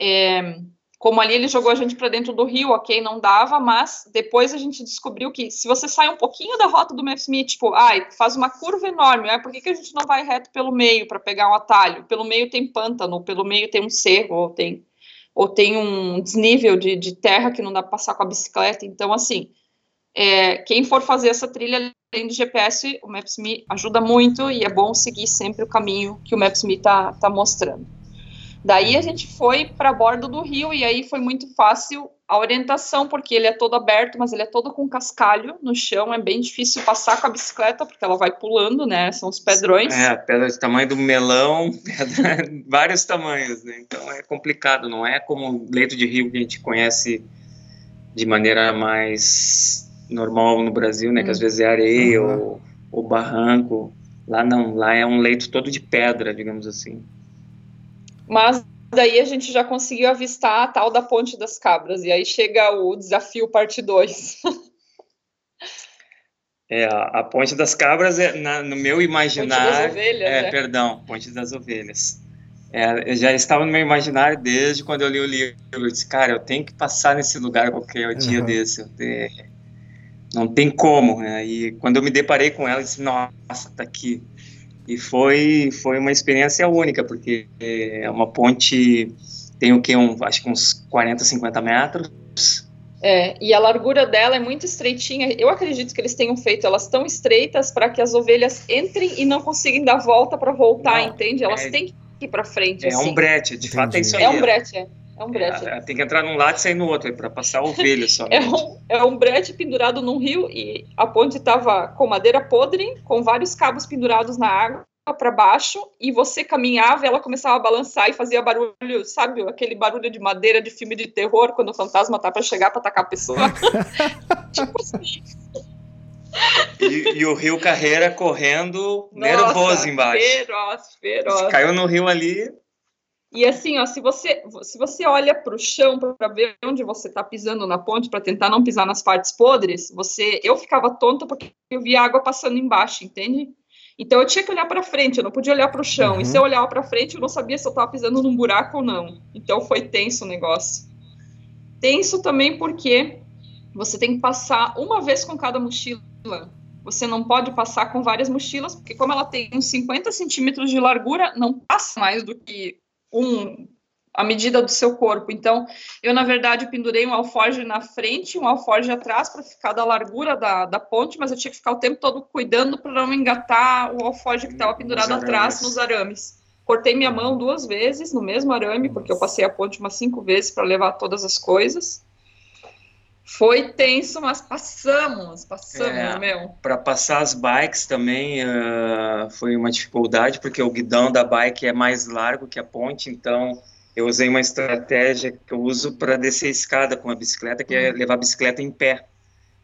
É, como ali ele jogou a gente para dentro do rio, ok, não dava, mas depois a gente descobriu que se você sai um pouquinho da rota do Maps ponto me, tipo, ai, faz uma curva enorme, ai, por que, que a gente não vai reto pelo meio para pegar um atalho? Pelo meio tem pântano, pelo meio tem um cerro, ou tem, ou tem um desnível de, de terra que não dá para passar com a bicicleta, então assim... É, quem for fazer essa trilha além do G P S, o Maps ponto me ajuda muito e é bom seguir sempre o caminho que o Maps ponto me tá, tá mostrando. Daí a gente foi para a borda do rio e aí foi muito fácil a orientação, porque ele é todo aberto, mas ele é todo com cascalho no chão, é bem difícil passar com a bicicleta, porque ela vai pulando, né, são os pedrões. É, pedra de tamanho do melão, pedra, vários tamanhos, né, então é complicado, não é como leito de rio que a gente conhece de maneira mais... normal no Brasil, né, hum. que às vezes é areia uhum. ou, ou barranco, lá não, lá é um leito todo de pedra, digamos assim. Mas daí a gente já conseguiu avistar a tal da Ponte das Cabras, e aí chega o desafio parte dois. É, a, a Ponte das Cabras, é na, no meu imaginário... Ponte das Ovelhas, é, né? Perdão, Ponte das Ovelhas. É, eu já estava no meu imaginário desde quando eu li o livro, eu disse, cara, eu tenho que passar nesse lugar qualquer dia uhum. desse, eu tenho... Não tem como, né? E quando eu me deparei com ela, eu disse, nossa, tá aqui. E foi, foi uma experiência única, porque é uma ponte, tem o quê? Um, acho que uns quarenta, cinquenta metros. É, e a largura dela é muito estreitinha. Eu acredito que eles tenham feito elas tão estreitas para que as ovelhas entrem e não conseguem dar volta para voltar, não, entende? Elas é, têm que ir para frente. É assim. Um brete, de fato é isso aí. É um brete, é. É um brete. É, tem que entrar num lado e sair no outro, é para passar ovelha só. é, um, é um brete pendurado num rio e a ponte estava com madeira podre, com vários cabos pendurados na água para baixo, e você caminhava e ela começava a balançar e fazia barulho, sabe? Aquele barulho de madeira de filme de terror, quando o fantasma tá para chegar para atacar a pessoa. Tipo assim. E, e o Rio Carreira correndo, nervoso embaixo. Feroz, feroz. Se caiu no rio ali... E assim, ó, se você, se você olha para o chão para ver onde você está pisando na ponte, para tentar não pisar nas partes podres, você, eu ficava tonta porque eu via água passando embaixo, entende? Então eu tinha que olhar para frente, eu não podia olhar para o chão. Uhum. E se eu olhava para frente, eu não sabia se eu estava pisando num buraco ou não. Então foi tenso o negócio. Tenso também porque você tem que passar uma vez com cada mochila. Você não pode passar com várias mochilas, porque como ela tem uns cinquenta centímetros de largura, não passa mais do que... Um, a medida do seu corpo. Então, eu, na verdade, pendurei um alforje na frente, um alforje atrás, para ficar da largura da, da ponte, mas eu tinha que ficar o tempo todo cuidando para não engatar o alforje que estava pendurado atrás nos arames. Cortei minha mão duas vezes no mesmo arame, porque eu passei a ponte umas cinco vezes para levar todas as coisas. Foi tenso, mas passamos, passamos, é, meu. Para passar as bikes também uh, foi uma dificuldade, porque o guidão da bike é mais largo que a ponte, então eu usei uma estratégia que eu uso para descer a escada com a bicicleta, que uhum. é levar a bicicleta em pé.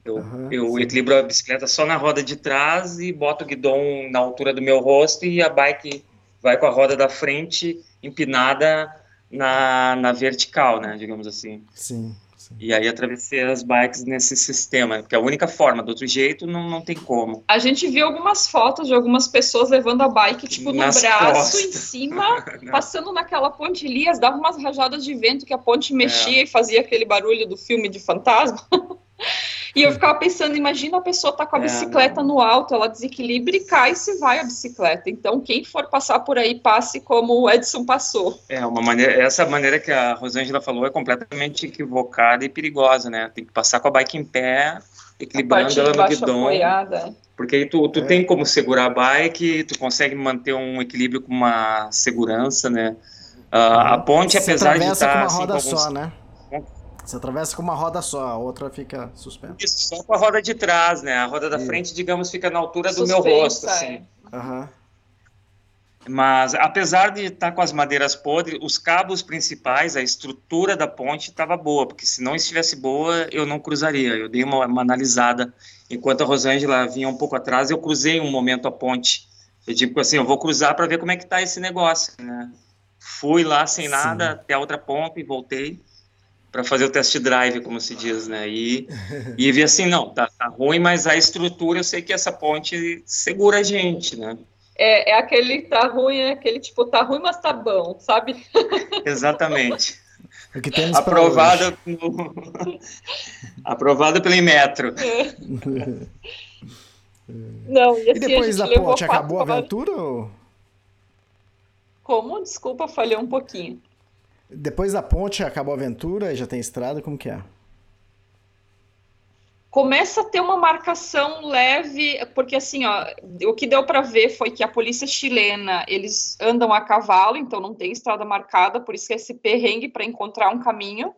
Eu, uhum, eu equilibro a bicicleta só na roda de trás e boto o guidão na altura do meu rosto e a bike vai com a roda da frente empinada na, na vertical, né, digamos assim. Sim. Sim. E aí atravessei as bikes nesse sistema, porque é a única forma, do outro jeito não, não tem como. A gente viu algumas fotos de algumas pessoas levando a bike, tipo, no Nas braço, costas. Em cima, passando naquela ponte Elias, dava umas rajadas de vento que a ponte mexia é. e fazia aquele barulho do filme de fantasma. E eu ficava pensando, imagina a pessoa tá com a bicicleta é, no alto, ela desequilibra e cai e se vai a bicicleta. Então, quem for passar por aí, passe como o Edson passou. É, uma maneira, essa maneira que a Rosângela falou é completamente equivocada e perigosa, né? Tem que passar com a bike em pé, equilibrando ela no guidão. Apoiada. Porque aí tu, tu é. tem como segurar a bike, tu consegue manter um equilíbrio com uma segurança, né? Uh, a ponte, você apesar de estar... com uma roda assim, com alguns... só, né? Você atravessa com uma roda só, a outra fica suspensa. Isso, só com a roda de trás, né? A roda da Isso. frente, digamos, fica na altura suspensa, do meu rosto, assim. É. Uhum. Mas, apesar de estar com as madeiras podres, os cabos principais, a estrutura da ponte estava boa, porque se não estivesse boa, eu não cruzaria. Eu dei uma, uma analisada. Enquanto a Rosângela vinha um pouco atrás, eu cruzei um momento a ponte. Eu digo assim, eu vou cruzar para ver como é que está esse negócio, né? Fui lá sem Sim. nada até a outra ponta e voltei para fazer o test drive, como se diz, né, e, e vi assim, não, tá, tá ruim, mas a estrutura, eu sei que essa ponte segura a gente, né. É, é aquele tá ruim, é aquele tipo, tá ruim, mas tá bom, sabe? Exatamente. O que temos aprovado, no... aprovado pelo Inmetro. É. Não, e, assim, e depois da ponte, acabou a aventura? Ou... Como? Desculpa, falhei um pouquinho. Depois da ponte, acabou a aventura, já tem estrada, como que é? Começa a ter uma marcação leve, porque assim, ó, o que deu para ver foi que a polícia chilena, eles andam a cavalo, então não tem estrada marcada, por isso que é esse perrengue para encontrar um caminho.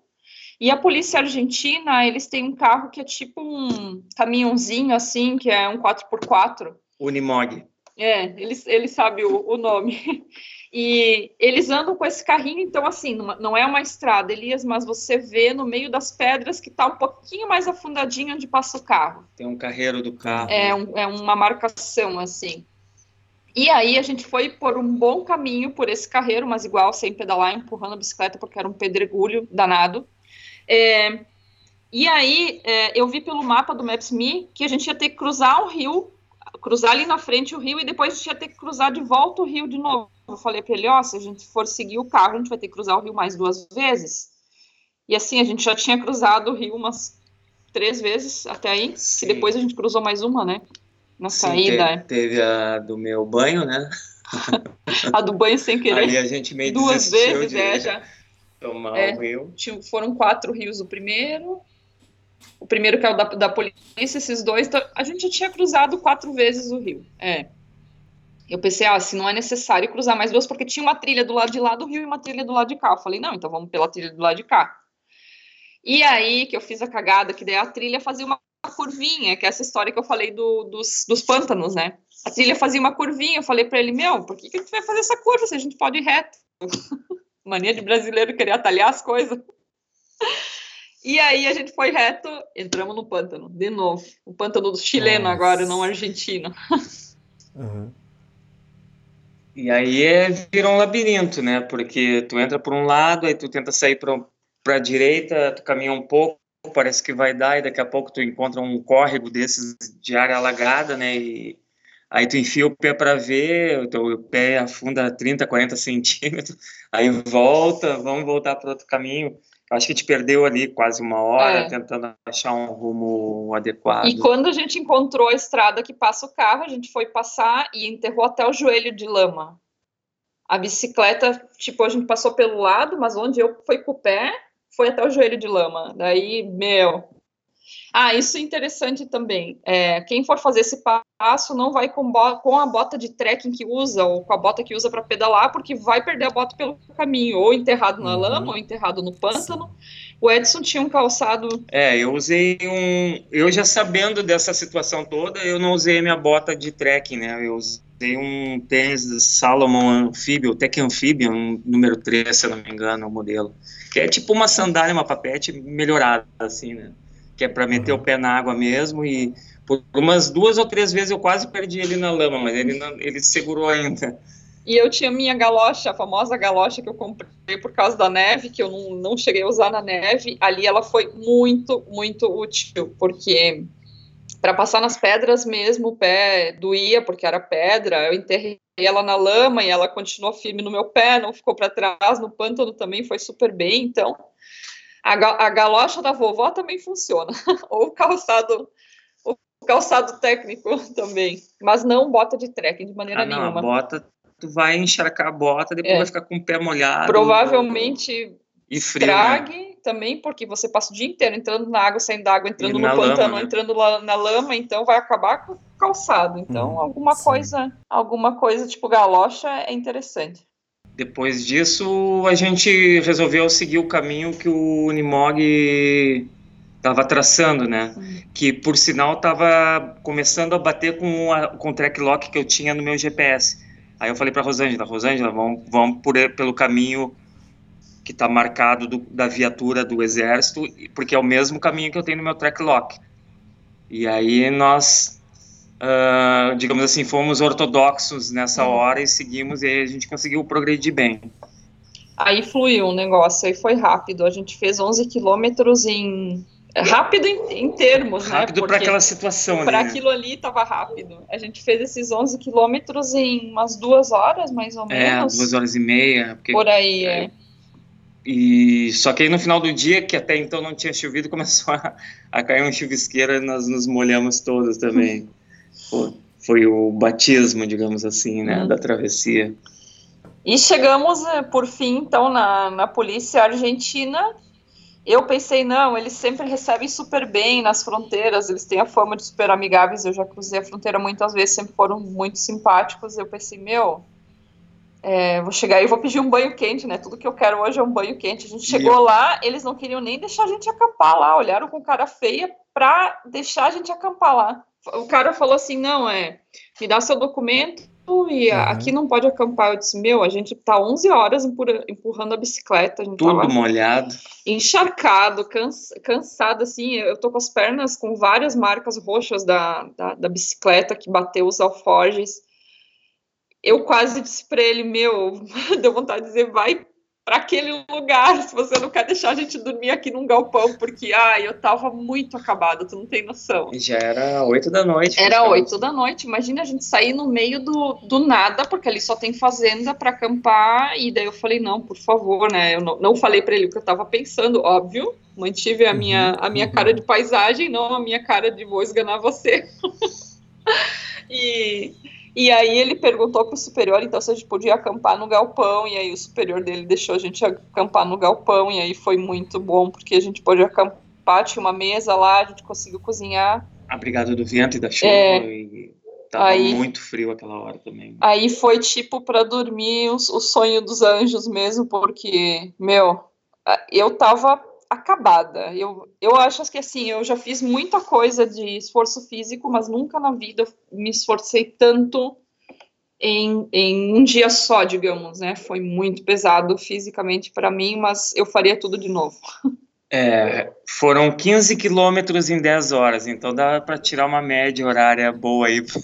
E a polícia argentina, eles têm um carro que é tipo um caminhãozinho, assim, que é um quatro por quatro. Unimog. É, ele, ele sabe o, o nome. E eles andam com esse carrinho, então assim, não é uma estrada, Elias, mas você vê no meio das pedras que está um pouquinho mais afundadinho onde passa o carro. Tem um carreiro do carro. É, um, é uma marcação, assim. E aí a gente foi por um bom caminho por esse carreiro, mas igual, sem pedalar, empurrando a bicicleta, porque era um pedregulho danado. É, e aí é, eu vi pelo mapa do Maps ponto me que a gente ia ter que cruzar um rio, cruzar ali na frente o rio, e depois a gente ia ter que cruzar de volta o rio de novo. Eu falei para ele, ó, oh, se a gente for seguir o carro, a gente vai ter que cruzar o rio mais duas vezes. E assim, a gente já tinha cruzado o rio umas três vezes até aí, Sim. e depois a gente cruzou mais uma, né? Na Sim, saída. Teve, teve a do meu banho, né? A do banho sem querer. Aí a gente meio duas vezes, de é, já. Tomar é, o rio. Tinha, foram quatro rios o primeiro. O primeiro que é o da, da polícia, esses dois. Então, a gente já tinha cruzado quatro vezes o rio, é. Eu pensei, ah, se não é necessário cruzar mais duas, porque tinha uma trilha do lado de lá do rio e uma trilha do lado de cá. Eu falei, não, então vamos pela trilha do lado de cá. E aí que eu fiz a cagada, que daí a trilha fazia uma curvinha, que é essa história que eu falei do, dos, dos pântanos, né? A trilha fazia uma curvinha, eu falei pra ele, meu, por que que a gente vai fazer essa curva se a gente pode ir reto? Mania de brasileiro querer atalhar as coisas. E aí a gente foi reto, entramos no pântano, de novo. O pântano do chileno Nossa. agora, não argentino. Uhum. E aí é, vira um labirinto, né? Porque tu entra por um lado, aí tu tenta sair para a direita, tu caminha um pouco, parece que vai dar, e daqui a pouco tu encontra um córrego desses de área alagada, né? E aí tu enfia o pé para ver, o teu pé afunda trinta, quarenta centímetros, aí volta, vamos voltar para outro caminho. Acho que te perdeu ali quase uma hora, é. tentando achar um rumo adequado. E quando a gente encontrou a estrada que passa o carro, a gente foi passar e enterrou até o joelho de lama. A bicicleta, tipo, a gente passou pelo lado, mas onde eu fui com o pé, foi até o joelho de lama. Daí, meu... Ah, isso é interessante também. É, quem for fazer esse passo não vai com, bo- com a bota de trekking que usa ou com a bota que usa para pedalar, porque vai perder a bota pelo caminho, ou enterrado na uhum. lama, ou enterrado no pântano. O Edson tinha um calçado... É, eu usei um... Eu já sabendo dessa situação toda, eu não usei minha bota de trekking, né? Eu usei um tênis Salomon Amphib, o Tech Amphib, um número três, se eu não me engano, o modelo. Que é tipo uma sandália, uma papete melhorada, assim, né? Que é para meter o pé na água mesmo, e por umas duas ou três vezes eu quase perdi ele na lama, mas ele, não, ele segurou ainda. E eu tinha minha galocha, a famosa galocha que eu comprei por causa da neve, que eu não, não cheguei a usar na neve. Ali ela foi muito, muito útil, porque para passar nas pedras mesmo, o pé doía, porque era pedra. Eu enterrei ela na lama e ela continuou firme no meu pé, não ficou para trás. No pântano também foi super bem. Então, a, ga- a galocha da vovó também funciona. Ou o calçado... O calçado técnico também, mas não bota de trekking de maneira ah, não, nenhuma. A bota, tu vai encharcar a bota, depois é. vai ficar com o pé molhado. Provavelmente e frio, estrague, né? Também, porque você passa o dia inteiro entrando na água, saindo da água, entrando no pântano, né? Entrando lá na lama, então vai acabar com o calçado. Então, hum, alguma sim. coisa, alguma coisa tipo galocha é interessante. Depois disso, a gente resolveu seguir o caminho que o Unimog estava traçando, né? Sim. Que, por sinal, estava começando a bater com, a, com o track lock que eu tinha no meu G P S. Aí eu falei para a Rosângela, Rosângela, vamos, vamos por, pelo caminho que está marcado do, da viatura do Exército, porque é o mesmo caminho que eu tenho no meu track lock. E aí nós, uh, digamos assim, fomos ortodoxos nessa hum. hora e seguimos, e aí a gente conseguiu progredir bem. Aí fluiu o um negócio, aí foi rápido. A gente fez onze quilômetros em... Rápido em, em termos, rápido, né? Rápido para aquela situação, né? Para aquilo ali estava rápido. A gente fez esses onze quilômetros em umas duas horas, mais ou menos. É, duas horas e meia. Porque, por aí, é. é. E, só que aí no final do dia, que até então não tinha chovido, começou a, a cair uma chuvisqueira e nós nos molhamos todos também. Foi, foi o batismo, digamos assim, né? Hum. Da travessia. E chegamos, por fim, então, na, na polícia argentina. Eu pensei, não, eles sempre recebem super bem nas fronteiras, eles têm a fama de super amigáveis, eu já cruzei a fronteira muitas vezes, sempre foram muito simpáticos. Eu pensei, meu, é, vou chegar e vou pedir um banho quente, né, tudo que eu quero hoje é um banho quente. A gente chegou eu... lá, eles não queriam nem deixar a gente acampar lá, olharam com cara feia pra deixar a gente acampar lá. O cara falou assim, não, é, me dá seu documento e uhum. aqui não pode acampar. Eu disse, meu, a gente tá onze horas empurrando a bicicleta. A gente tudo tava molhado. Encharcado, cansa, cansado, assim. Eu tô com as pernas com várias marcas roxas da, da, da bicicleta que bateu os alforjes. Eu quase disse pra ele, meu, deu vontade de dizer, vai pra aquele lugar, se você não quer deixar a gente dormir aqui num galpão, porque, ai, eu tava muito acabada, tu não tem noção. Já era oito da noite. Era oito da noite, imagina a gente sair no meio do, do nada, porque ali só tem fazenda pra acampar, e daí eu falei, não, por favor, né, eu não, não falei pra ele o que eu tava pensando, óbvio, mantive a minha, a minha cara de paisagem, não a minha cara de vou esganar você. e... E aí ele perguntou pro superior, então, se a gente podia acampar no galpão, e aí o superior dele deixou a gente acampar no galpão, e aí foi muito bom, porque a gente pôde acampar, tinha uma mesa lá, a gente conseguiu cozinhar. Obrigado do vento e da chuva, é, e tava aí, muito frio aquela hora também. Aí foi tipo para dormir o, o sonho dos anjos mesmo, porque, meu, eu tava acabada. Eu, eu acho que assim, eu já fiz muita coisa de esforço físico, mas nunca na vida eu me esforcei tanto em, em um dia só, digamos, né? Foi muito pesado fisicamente para mim, mas eu faria tudo de novo. É, foram quinze quilômetros em dez horas, então dá para tirar uma média horária boa aí para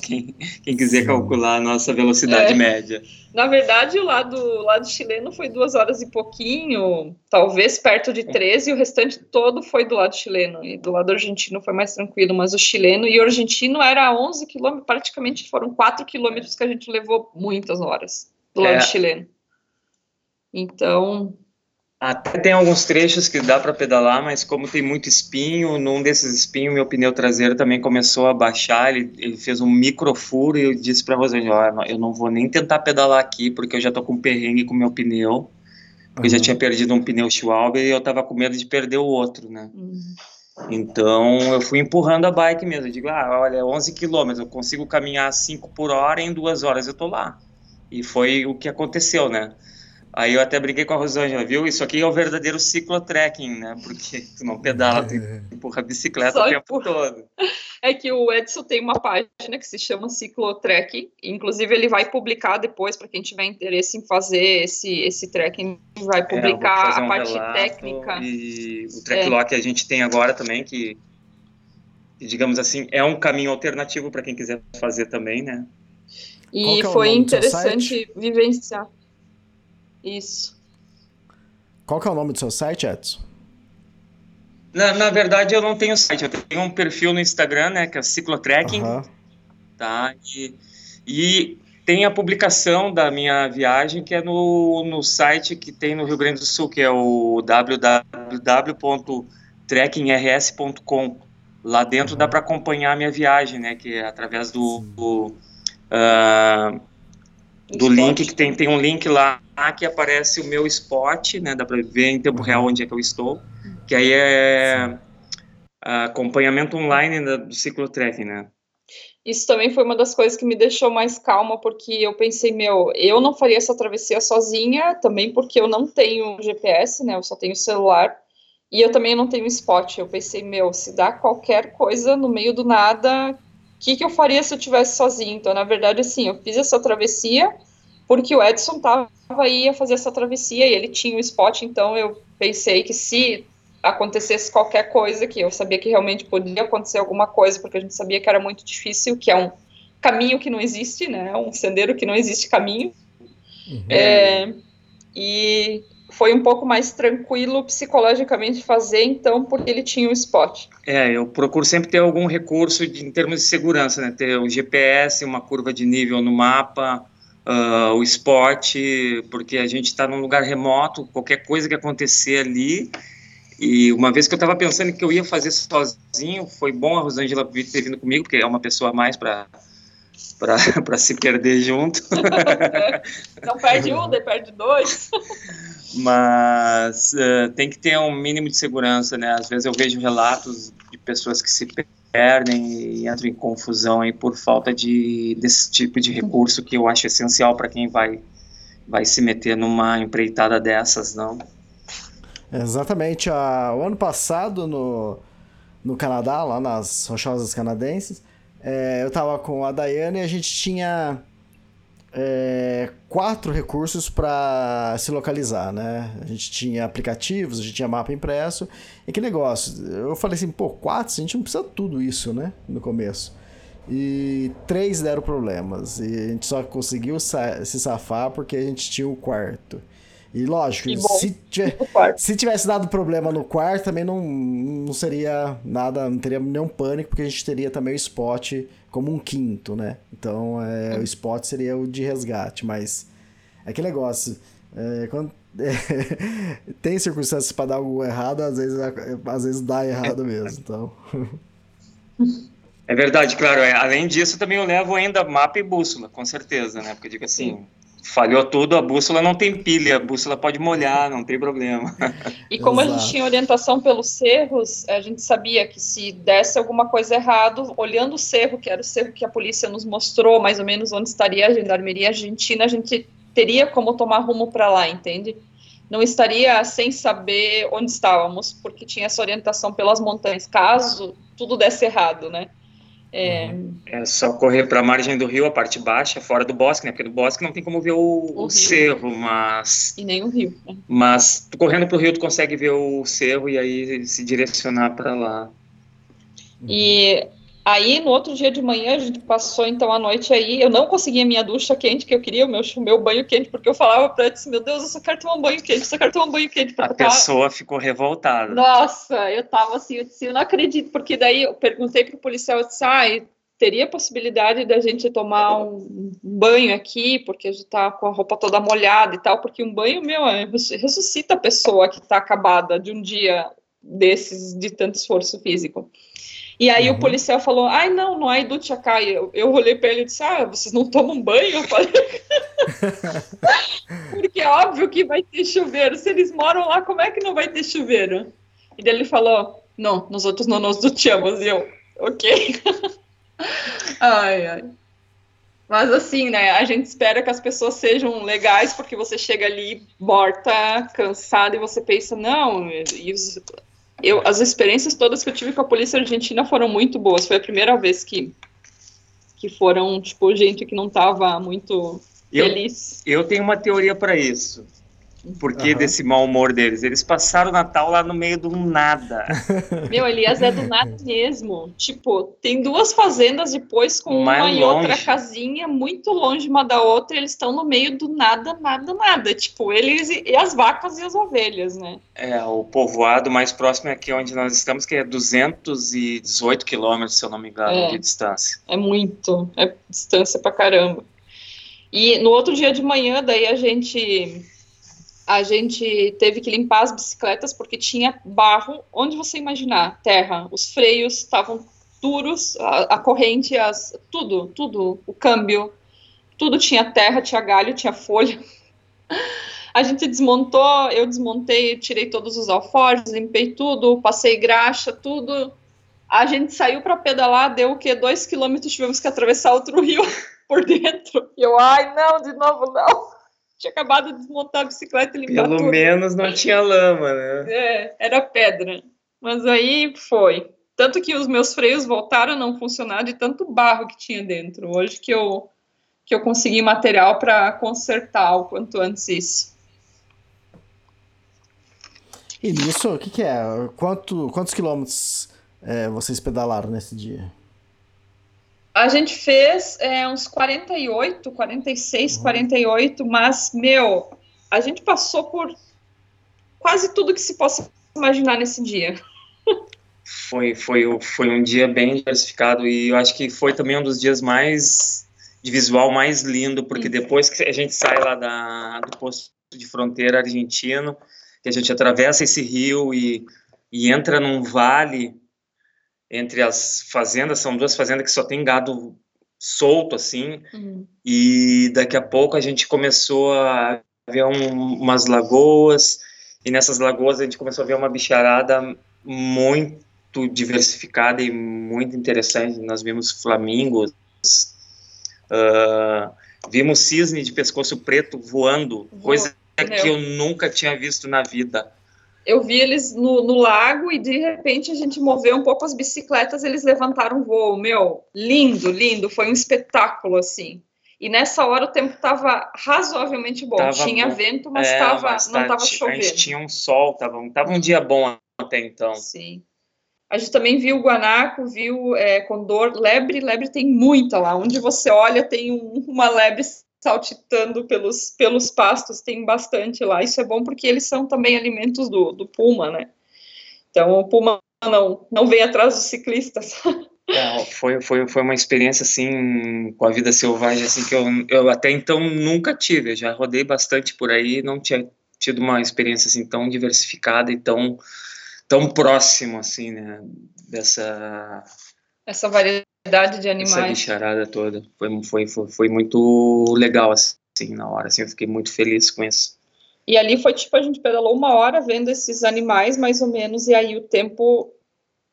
quem, quem quiser calcular a nossa velocidade é. média. Na verdade, o lado, o lado chileno foi duas horas e pouquinho, talvez perto de treze, e o restante todo foi do lado chileno, e do lado argentino foi mais tranquilo, mas o chileno e o argentino era onze quilômetros, praticamente foram quatro quilômetros que a gente levou muitas horas do lado é. chileno. Então... Até tem alguns trechos que dá para pedalar, mas como tem muito espinho, num desses espinhos meu pneu traseiro também começou a baixar, ele, ele fez um microfuro e eu disse para a Rosângela, eu não vou nem tentar pedalar aqui, porque eu já tô com perrengue com meu pneu, porque uhum. já tinha perdido um pneu Schwalbe e eu tava com medo de perder o outro, né? Uhum. Então eu fui empurrando a bike mesmo, eu digo, ah, olha, onze quilômetros, eu consigo caminhar cinco por hora em duas horas eu tô lá. E foi o que aconteceu, né? Aí eu até briguei com a Rosângela, viu? Isso aqui é o verdadeiro ciclotrekking, né? Porque tu não pedala, tu empurra a bicicleta só o tempo empurra. todo. É que o Edson tem uma página que se chama Ciclotrekking. Inclusive, ele vai publicar depois, para quem tiver interesse em fazer esse, esse trekking, vai publicar é, um a parte técnica. E o tracklock é. que a gente tem agora também, que, digamos assim, é um caminho alternativo para quem quiser fazer também, né? E foi interessante vivenciar isso. Qual que é o nome do seu site, Edson? Na, na verdade, eu não tenho site. Eu tenho um perfil no Instagram, né, que é Ciclotrekking. Uhum. Tá? E, e tem a publicação da minha viagem, que é no, no site que tem no Rio Grande do Sul, que é o w w w ponto trekking r s ponto com. Lá dentro uhum. dá para acompanhar a minha viagem, né, que é através do... do Uh, do spot. link que tem, tem um link lá que aparece o meu spot, né? Dá para ver em tempo real onde é que eu estou, que aí é acompanhamento online do ciclotrekking, né? Isso também foi uma das coisas que me deixou mais calma, porque eu pensei, meu, eu não faria essa travessia sozinha, também porque eu não tenho G P S, né? Eu só tenho celular. E eu também não tenho spot. Eu pensei, meu, se dá qualquer coisa no meio do nada, o que, que eu faria se eu estivesse sozinho? Então, na verdade, assim, eu fiz essa travessia porque o Edson estava aí a fazer essa travessia e ele tinha o spot, então eu pensei que se acontecesse qualquer coisa, que eu sabia que realmente podia acontecer alguma coisa, porque a gente sabia que era muito difícil, que é um caminho que não existe, né? Um sendeiro que não existe caminho. Uhum. É, e foi um pouco mais tranquilo psicologicamente fazer, então, porque ele tinha um spot. É, eu procuro sempre ter algum recurso de, em termos de segurança, né? Ter o G P S, uma curva de nível no mapa, uh, o spot, porque a gente está num lugar remoto, qualquer coisa que acontecer ali. E uma vez que eu estava pensando que eu ia fazer sozinho, foi bom a Rosângela ter vindo comigo, porque é uma pessoa a mais para... para se perder junto. Não perde um, perde dois. Mas uh, tem que ter um mínimo de segurança, né? Às vezes eu vejo relatos de pessoas que se perdem e entram em confusão aí por falta de, desse tipo de recurso que eu acho essencial para quem vai, vai se meter numa empreitada dessas, não? Exatamente. Ah, o ano passado, no, no Canadá, lá nas Rochosas Canadenses, É, eu tava com a Daiane e a gente tinha é, quatro recursos para se localizar, né? A gente tinha aplicativos, a gente tinha mapa impresso. E que negócio? Eu falei assim, pô, quatro? A gente não precisa de tudo isso, né? No começo. E três deram problemas. E a gente só conseguiu sa- se safar porque a gente tinha o quarto. E lógico, e se, tiver, se tivesse dado problema no quarto, também não, não seria nada, não teria nenhum pânico, porque a gente teria também o spot como um quinto, né? Então é, hum. o spot seria o de resgate, mas é que negócio, é, quando é, tem circunstâncias para dar algo errado, às vezes, às vezes dá errado mesmo, então... É verdade, claro, é, além disso também eu levo ainda mapa e bússola, com certeza, né? Porque eu digo assim... Falhou tudo, a bússola não tem pilha, a bússola pode molhar, não tem problema. E como Exato. A gente tinha orientação pelos cerros, a gente sabia que se desse alguma coisa errada, olhando o cerro, que era o cerro que a polícia nos mostrou, mais ou menos onde estaria a Gendarmeria Argentina, a gente teria como tomar rumo para lá, entende? Não estaria sem saber onde estávamos, porque tinha essa orientação pelas montanhas, caso tudo desse errado, né? É... é só correr para a margem do rio, a parte baixa, fora do bosque, né? Porque do bosque não tem como ver o, o, o cerro, mas... E nem o rio. Mas correndo para o rio tu consegue ver o cerro e aí se direcionar para lá. E aí no outro dia de manhã, a gente passou então a noite aí, eu não conseguia minha ducha quente que eu queria, o meu, meu banho quente, porque eu falava para ele assim, meu Deus, eu só quero tomar um banho quente, eu só quero tomar um banho quente. A pessoa tava... ficou revoltada. Nossa, eu tava assim, eu disse, eu não acredito, porque daí eu perguntei pro policial, eu disse, ah, teria possibilidade da gente tomar um banho aqui, porque a gente tá com a roupa toda molhada e tal, porque um banho, meu, ressuscita a pessoa que tá acabada de um dia desses, de tanto esforço físico. E aí uhum. o policial falou, ai, não, não é do Tchakai. Eu, eu olhei para ele e disse, ah, vocês não tomam banho? Eu falei, porque é óbvio que vai ter chuveiro. Se eles moram lá, como é que não vai ter chuveiro? E daí ele falou, não, nós outros não nos duchamos. E eu, ok. Ai, ai. Mas assim, né, a gente espera que as pessoas sejam legais, porque você chega ali morta, cansada, e você pensa, não, e os... Eu, as experiências todas que eu tive com a polícia argentina foram muito boas, foi a primeira vez que, que foram, tipo, gente que não estava muito eu, feliz. Eu tenho uma teoria para isso, porquê uhum. desse mau humor deles. Eles passaram o Natal lá no meio do nada. Meu, Elias, é do nada mesmo. Tipo, tem duas fazendas depois com Mais uma longe. e outra casinha muito longe uma da outra, e eles estão no meio do nada, nada, nada. Tipo, eles e as vacas e as ovelhas, né? É, o povoado mais próximo é aqui onde nós estamos, que é duzentos e dezoito quilômetros, se eu não me engano, é. de distância. É muito, é distância pra caramba. E no outro dia de manhã, daí a gente... A gente teve que limpar as bicicletas porque tinha barro, onde você imaginar, terra. Os freios estavam duros, a, a corrente, as, tudo, tudo, o câmbio, tudo tinha terra, tinha galho, tinha folha. A gente desmontou, eu desmontei, tirei todos os alforjes, limpei tudo, passei graxa, tudo. A gente saiu para pedalar, deu o quê? Dois quilômetros, tivemos que atravessar outro rio por dentro. E eu, ai, não, de novo não. Tinha acabado de desmontar a bicicleta e limpar tudo. Pelo menos não tinha lama, né? É, era pedra. Mas aí foi. Tanto que os meus freios voltaram a não funcionar de tanto barro que tinha dentro. Hoje que eu, que eu consegui material para consertar o quanto antes isso. E nisso, o que, que é? Quanto, quantos quilômetros é, vocês pedalaram nesse dia? A gente fez é, uns quarenta e oito, quarenta e seis, uhum. quarenta e oito, mas, meu, a gente passou por quase tudo que se possa imaginar nesse dia. Foi, foi, foi um dia bem diversificado e eu acho que foi também um dos dias mais, de visual mais lindo, porque uhum. depois que a gente sai lá da, do posto de fronteira argentino, que a gente atravessa esse rio e, e entra num vale... Entre as fazendas, são duas fazendas que só tem gado solto, assim, uhum. e daqui a pouco a gente começou a ver um, umas lagoas, e nessas lagoas a gente começou a ver uma bicharada muito diversificada e muito interessante. Nós vimos flamingos, uh, vimos cisne de pescoço preto voando, Voa, coisa meu. que eu nunca tinha visto na vida. Eu vi eles no, no lago e, de repente, a gente moveu um pouco as bicicletas, eles levantaram o voo. Meu, lindo, lindo. Foi um espetáculo, assim. E nessa hora o tempo estava razoavelmente bom. Tava tinha bom. vento, mas, é, tava, mas não estava tá, chovendo. A gente tinha um sol, estava tava um dia bom até então. Sim. A gente também viu o guanaco, viu é, condor, lebre. Lebre tem muita lá. Onde você olha, tem um, uma lebre... saltitando pelos, pelos pastos, tem bastante lá. Isso é bom porque eles são também alimentos do, do puma, né? Então, o puma não, não vem atrás dos ciclistas. É, foi, foi, foi uma experiência, assim, com a vida selvagem, assim, que eu, eu até então nunca tive. Eu já rodei bastante por aí, não tinha tido uma experiência, assim, tão diversificada e tão, tão próximo, assim, né? Dessa... Essa variedade. de animais. Essa bicharada toda. Foi, foi, foi, foi muito legal, assim, na hora. Assim, eu fiquei muito feliz com isso. E ali foi, tipo, a gente pedalou uma hora vendo esses animais, mais ou menos, e aí o tempo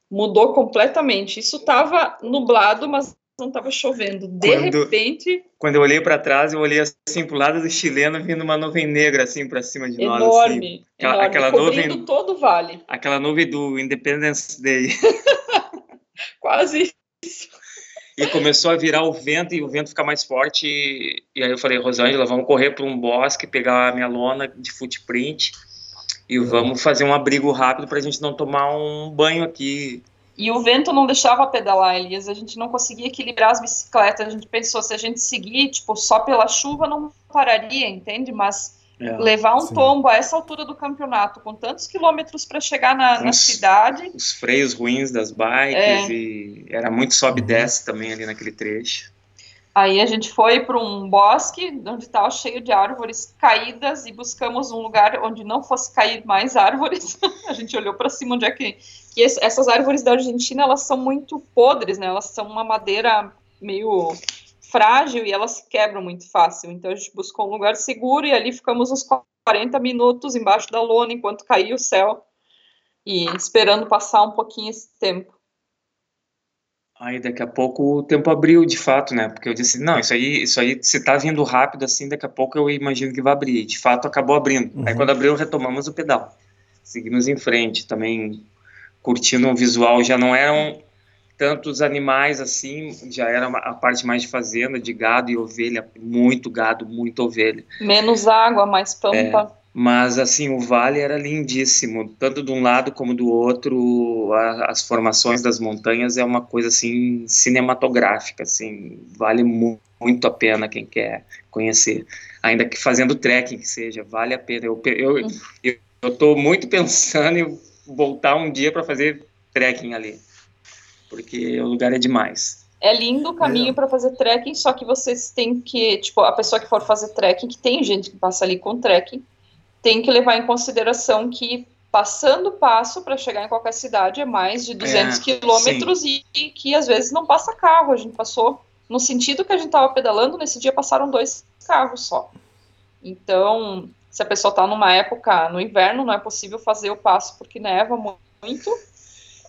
mudou completamente. Isso tava nublado, mas não tava chovendo. De quando, repente... Quando eu olhei para trás, eu olhei, assim, pro lado do chileno, vindo uma nuvem negra, assim, para cima de enorme, nós. Assim. Enorme. Aquela cobrindo nuvem, todo o vale. Aquela nuvem do Independence Day. Quase isso. E começou a virar o vento, e o vento fica mais forte, e, e aí eu falei, Rosângela, vamos correr para um bosque, pegar a minha lona de footprint, e vamos fazer um abrigo rápido para a gente não tomar um banho aqui. E o vento não deixava pedalar, Elias, a gente não conseguia equilibrar as bicicletas, a gente pensou, se a gente seguir, tipo, só pela chuva não pararia, entende? Mas é, levar um sim. tombo a essa altura do campeonato, com tantos quilômetros para chegar na, na os, cidade. Os freios ruins das bikes, é. e era muito sobe e desce também ali naquele trecho. Aí a gente foi para um bosque onde estava cheio de árvores caídas e buscamos um lugar onde não fosse cair mais árvores. A gente olhou para cima onde é que... que essas árvores da Argentina, elas são muito podres, né? Elas são uma madeira meio... frágil e elas se quebram muito fácil, então a gente buscou um lugar seguro e ali ficamos uns quarenta minutos embaixo da lona enquanto caía o céu e esperando passar um pouquinho esse tempo. Aí daqui a pouco o tempo abriu de fato, né, porque eu disse, não, isso aí, isso aí se tá vindo rápido assim, daqui a pouco eu imagino que vai abrir, e de fato acabou abrindo. Uhum. Aí quando abriu retomamos o pedal, seguimos em frente também, curtindo o visual, já não era um tantos animais assim, já era a parte mais de fazenda, de gado e ovelha, muito gado, muito ovelha. Menos água, mais pampa. É, Mas, assim, o vale era lindíssimo, tanto de um lado como do outro. A, as formações das montanhas é uma coisa, assim, cinematográfica, assim, vale mu muito a pena quem quer conhecer, ainda que fazendo trekking que seja, vale a pena. Eu eu, eu, eu tô muito pensando em voltar um dia para fazer trekking ali, porque o lugar é demais. É lindo o caminho para fazer trekking, só que vocês têm que, tipo, a pessoa que for fazer trekking, que tem gente que passa ali com trekking, tem que levar em consideração que passando o passo para chegar em qualquer cidade é mais de duzentos é, quilômetros e, e que às vezes não passa carro. A gente passou, no sentido que a gente estava pedalando, nesse dia passaram dois carros só. Então, se a pessoa está numa época, no inverno não é possível fazer o passo porque neva muito,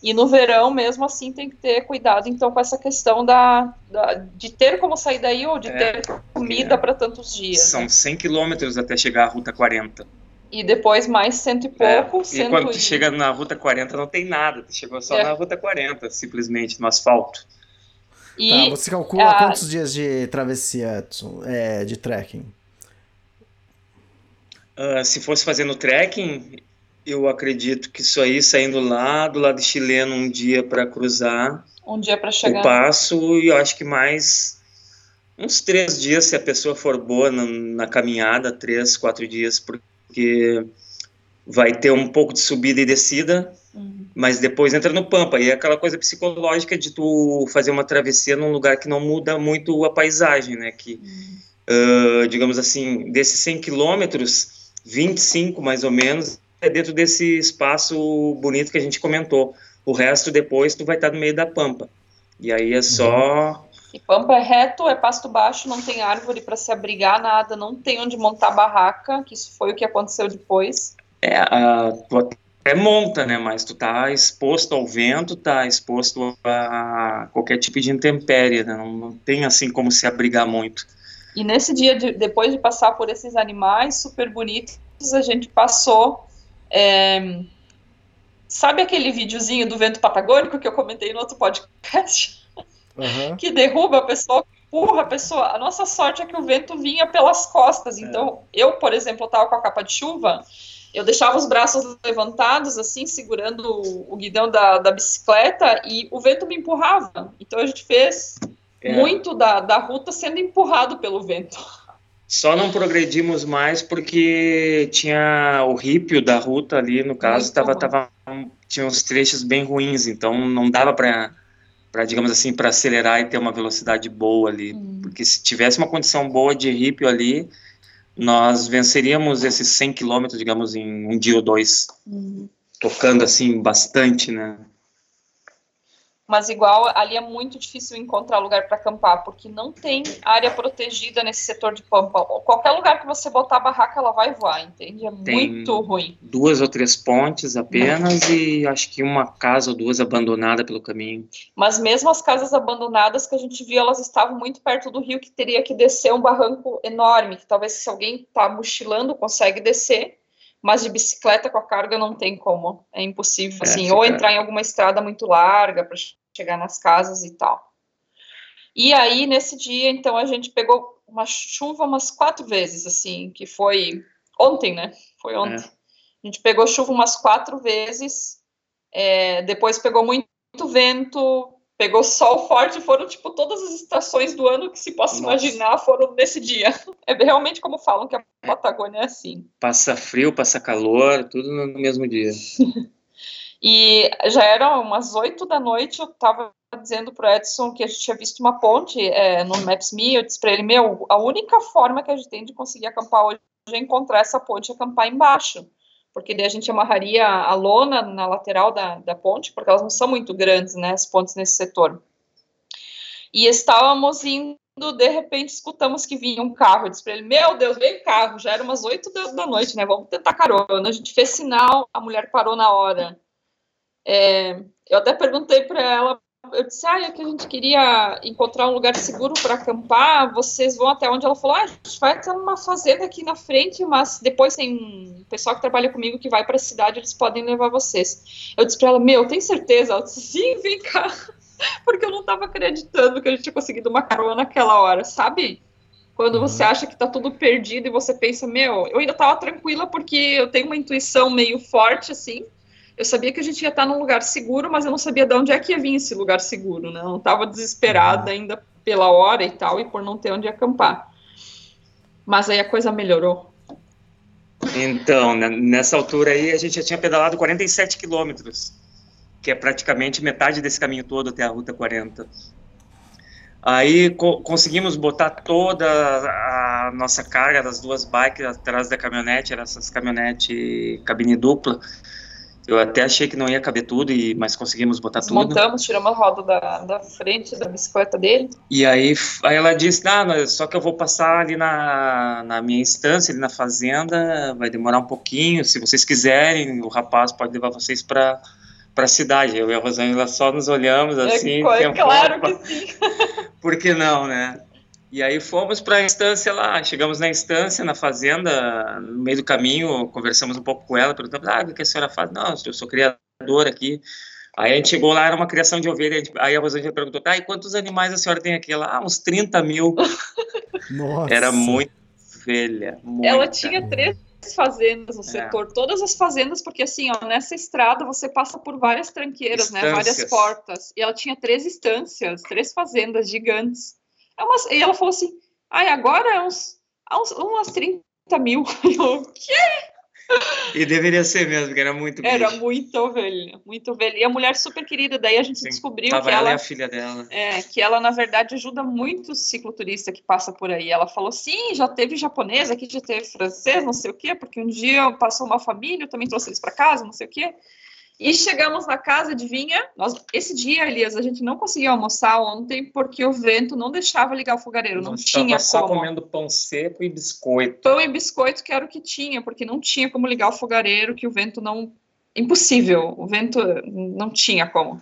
e no verão mesmo assim tem que ter cuidado então com essa questão da, da, de ter como sair daí ou de é, ter comida é. para tantos dias. São, né? cem quilômetros até chegar à Ruta quarenta. E depois mais cento e pouco. É. E cento quando tu e... chega na Ruta quarenta não tem nada, tu chegou só é. na Ruta quarenta, simplesmente, no asfalto. E tá, você calcula a... quantos dias de travessia, Edson, é, de trekking? Uh, se fosse fazendo trekking, eu acredito que isso aí, saindo lá do lado chileno, um dia para cruzar, um dia para chegar o passo, e eu acho que mais uns três dias, se a pessoa for boa na, na caminhada, três, quatro dias, por porque vai ter um pouco de subida e descida, uhum. mas depois entra no pampa, e é aquela coisa psicológica de tu fazer uma travessia num lugar que não muda muito a paisagem, né, que, uhum. uh, digamos assim, desses cem quilômetros, vinte e cinco mais ou menos, é dentro desse espaço bonito que a gente comentou, o resto depois tu vai estar no meio da pampa, e aí é só... Uhum. E pampa é reto, é pasto baixo, não tem árvore para se abrigar, nada, não tem onde montar barraca, que isso foi o que aconteceu depois. É, a, tu até monta, né, mas tu tá exposto ao vento, tá exposto a qualquer tipo de intempérie, né, não, não tem assim como se abrigar muito. E nesse dia, de, depois de passar por esses animais super bonitos, a gente passou... É, sabe aquele videozinho do vento patagônico que eu comentei no outro podcast? Uhum. Que derruba a pessoa, empurra a pessoa. A nossa sorte é que o vento vinha pelas costas. Então, é. eu, por exemplo, estava com a capa de chuva, eu deixava os braços levantados, assim, segurando o guidão da, da bicicleta, e o vento me empurrava. Então, a gente fez é. muito da, da ruta sendo empurrado pelo vento. Só não progredimos mais porque tinha o rípio da ruta ali, no caso, tava, tava, tinha uns trechos bem ruins, então não dava para... Pra, digamos assim, para acelerar e ter uma velocidade boa ali, hum. porque se tivesse uma condição boa de rípio ali, nós venceríamos esses cem quilômetros, digamos, em um dia ou dois, hum. tocando assim bastante, né? Mas igual, ali é muito difícil encontrar lugar para acampar, porque não tem área protegida nesse setor de pampa. Qualquer lugar que você botar a barraca, ela vai voar, entende? É tem muito ruim. Duas ou três pontes apenas e acho que uma casa ou duas abandonada pelo caminho. Mas mesmo as casas abandonadas que a gente viu, elas estavam muito perto do rio, que teria que descer um barranco enorme, que talvez se alguém tá mochilando consegue descer, mas de bicicleta com a carga não tem como, é impossível, assim, é, fica... ou entrar em alguma estrada muito larga para chegar nas casas e tal. E aí, nesse dia, então, a gente pegou uma chuva umas quatro vezes, assim, que foi ontem, né, foi ontem. É. A gente pegou chuva umas quatro vezes, é, depois pegou muito vento, pegou sol forte, foram, tipo, todas as estações do ano que se possa Nossa. imaginar foram nesse dia. É realmente como falam que a Patagônia é assim. Passa frio, passa calor, tudo no mesmo dia. E já eram umas oito da noite, eu tava dizendo pro Edson que a gente tinha visto uma ponte é, no Maps ponto me, eu disse pra ele, meu, a única forma que a gente tem de conseguir acampar hoje é encontrar essa ponte e acampar embaixo. Porque daí a gente amarraria a lona na lateral da, da ponte, porque elas não são muito grandes, né, as pontes nesse setor. E estávamos indo, de repente, escutamos que vinha um carro, eu disse para ele, meu Deus, veio carro, já era umas oito da noite, né, vamos tentar carona. A gente fez sinal, a mulher parou na hora. É, eu até perguntei para ela, eu disse, ah, é que a gente queria encontrar um lugar seguro para acampar, vocês vão até onde? Ela falou, ah, a gente vai até uma fazenda aqui na frente, mas depois tem um pessoal que trabalha comigo que vai para a cidade, eles podem levar vocês. Eu disse para ela, meu, tem certeza? Ela disse, sim, vem cá, porque eu não estava acreditando que a gente tinha conseguido uma carona naquela hora, sabe? Quando você acha que tá tudo perdido e você pensa, meu, eu ainda tava tranquila porque eu tenho uma intuição meio forte, assim. Eu sabia que a gente ia estar num lugar seguro, mas eu não sabia de onde é que ia vir esse lugar seguro, né? Eu não tava desesperada ainda pela hora e tal, e por não ter onde acampar. Mas aí a coisa melhorou. Então, nessa altura aí, a gente já tinha pedalado quarenta e sete quilômetros, que é praticamente metade desse caminho todo até a Ruta quarenta. Aí co- conseguimos botar toda a nossa carga das duas bikes atrás da caminhonete, eram essas caminhonete cabine dupla. Eu até achei que não ia caber tudo, e, mas conseguimos botar tudo. Montamos, tiramos a roda da, da frente da bicicleta dele. E aí, aí ela disse, ah, só que eu vou passar ali na, na minha instância, ali na fazenda, vai demorar um pouquinho, se vocês quiserem, o rapaz pode levar vocês para... para a cidade. Eu e a Rosângela só nos olhamos assim. É, claro que sim. Por que não, né? E aí fomos para a instância lá, chegamos na instância, na fazenda, no meio do caminho, conversamos um pouco com ela, perguntamos, ah, o que a senhora faz? Não, eu sou criadora aqui. Aí a gente chegou lá, era uma criação de ovelha, aí a Rosângela perguntou, tá, e quantos animais a senhora tem aqui? Ela, ah, uns trinta mil. Nossa. Era muito velha. Muita. Ela tinha três fazendas no setor, é. Todas as fazendas, porque assim, ó, nessa estrada você passa por várias tranqueiras, instâncias, né, várias portas, e ela tinha três instâncias, três fazendas gigantes, é uma, e ela falou assim, ai, agora é uns, uns umas trinta mil, eu, o quê? E deveria ser mesmo, porque era muito bicho. Era muito ovelha, muito ovelha, e a mulher super querida, daí a gente Sim, descobriu que ela, ela é a filha dela. É, que ela na verdade ajuda muito o cicloturista que passa por aí, ela falou, sim, já teve japonês, aqui já teve francês, não sei o quê, porque um dia passou uma família, eu também trouxe eles para casa, não sei o quê, e chegamos na casa, adivinha, nós, esse dia, Elias, a gente não conseguiu almoçar ontem, porque o vento não deixava ligar o fogareiro, não, não tinha só como. Só comendo pão seco e biscoito. Pão e biscoito que era o que tinha, porque não tinha como ligar o fogareiro, que o vento não... Impossível, o vento não tinha como.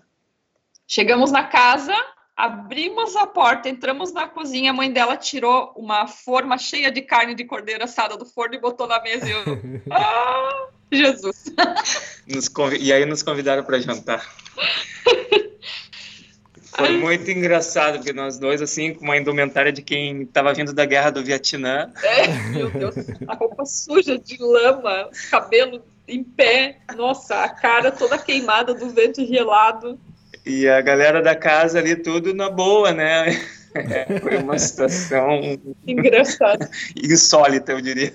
Chegamos na casa, abrimos a porta, entramos na cozinha, a mãe dela tirou uma forma cheia de carne de cordeiro assada do forno e botou na mesa e eu... Ah! Jesus. Nos conv... E aí nos convidaram para jantar. Foi Ai. muito engraçado, porque nós dois, assim, com uma indumentária de quem estava vindo da guerra do Vietnã. É, meu Deus, a roupa suja de lama, cabelo em pé, nossa, a cara toda queimada do vento gelado. E a galera da casa ali, tudo na boa, né? É, foi uma situação... Engraçada. Insólita, eu diria.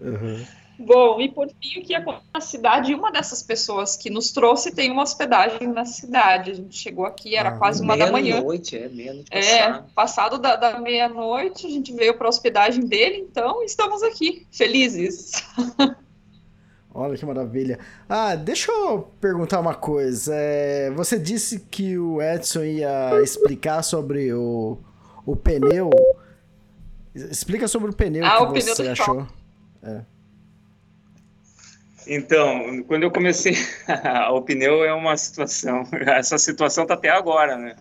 Uhum. Bom, e por fim, o que aconteceu na cidade, uma dessas pessoas que nos trouxe tem uma hospedagem na cidade, a gente chegou aqui, era ah, quase uma da manhã. Meia-noite, é, meia-noite passado. É, passado da, da meia-noite, a gente veio para a hospedagem dele, então estamos aqui, felizes. Olha que maravilha. Ah, deixa eu perguntar uma coisa, é, você disse que o Edson ia explicar sobre o, o pneu, explica sobre o pneu ah, que o você pneu achou. Carro. É. Então, quando eu comecei, o pneu é uma situação, essa situação está até agora, né?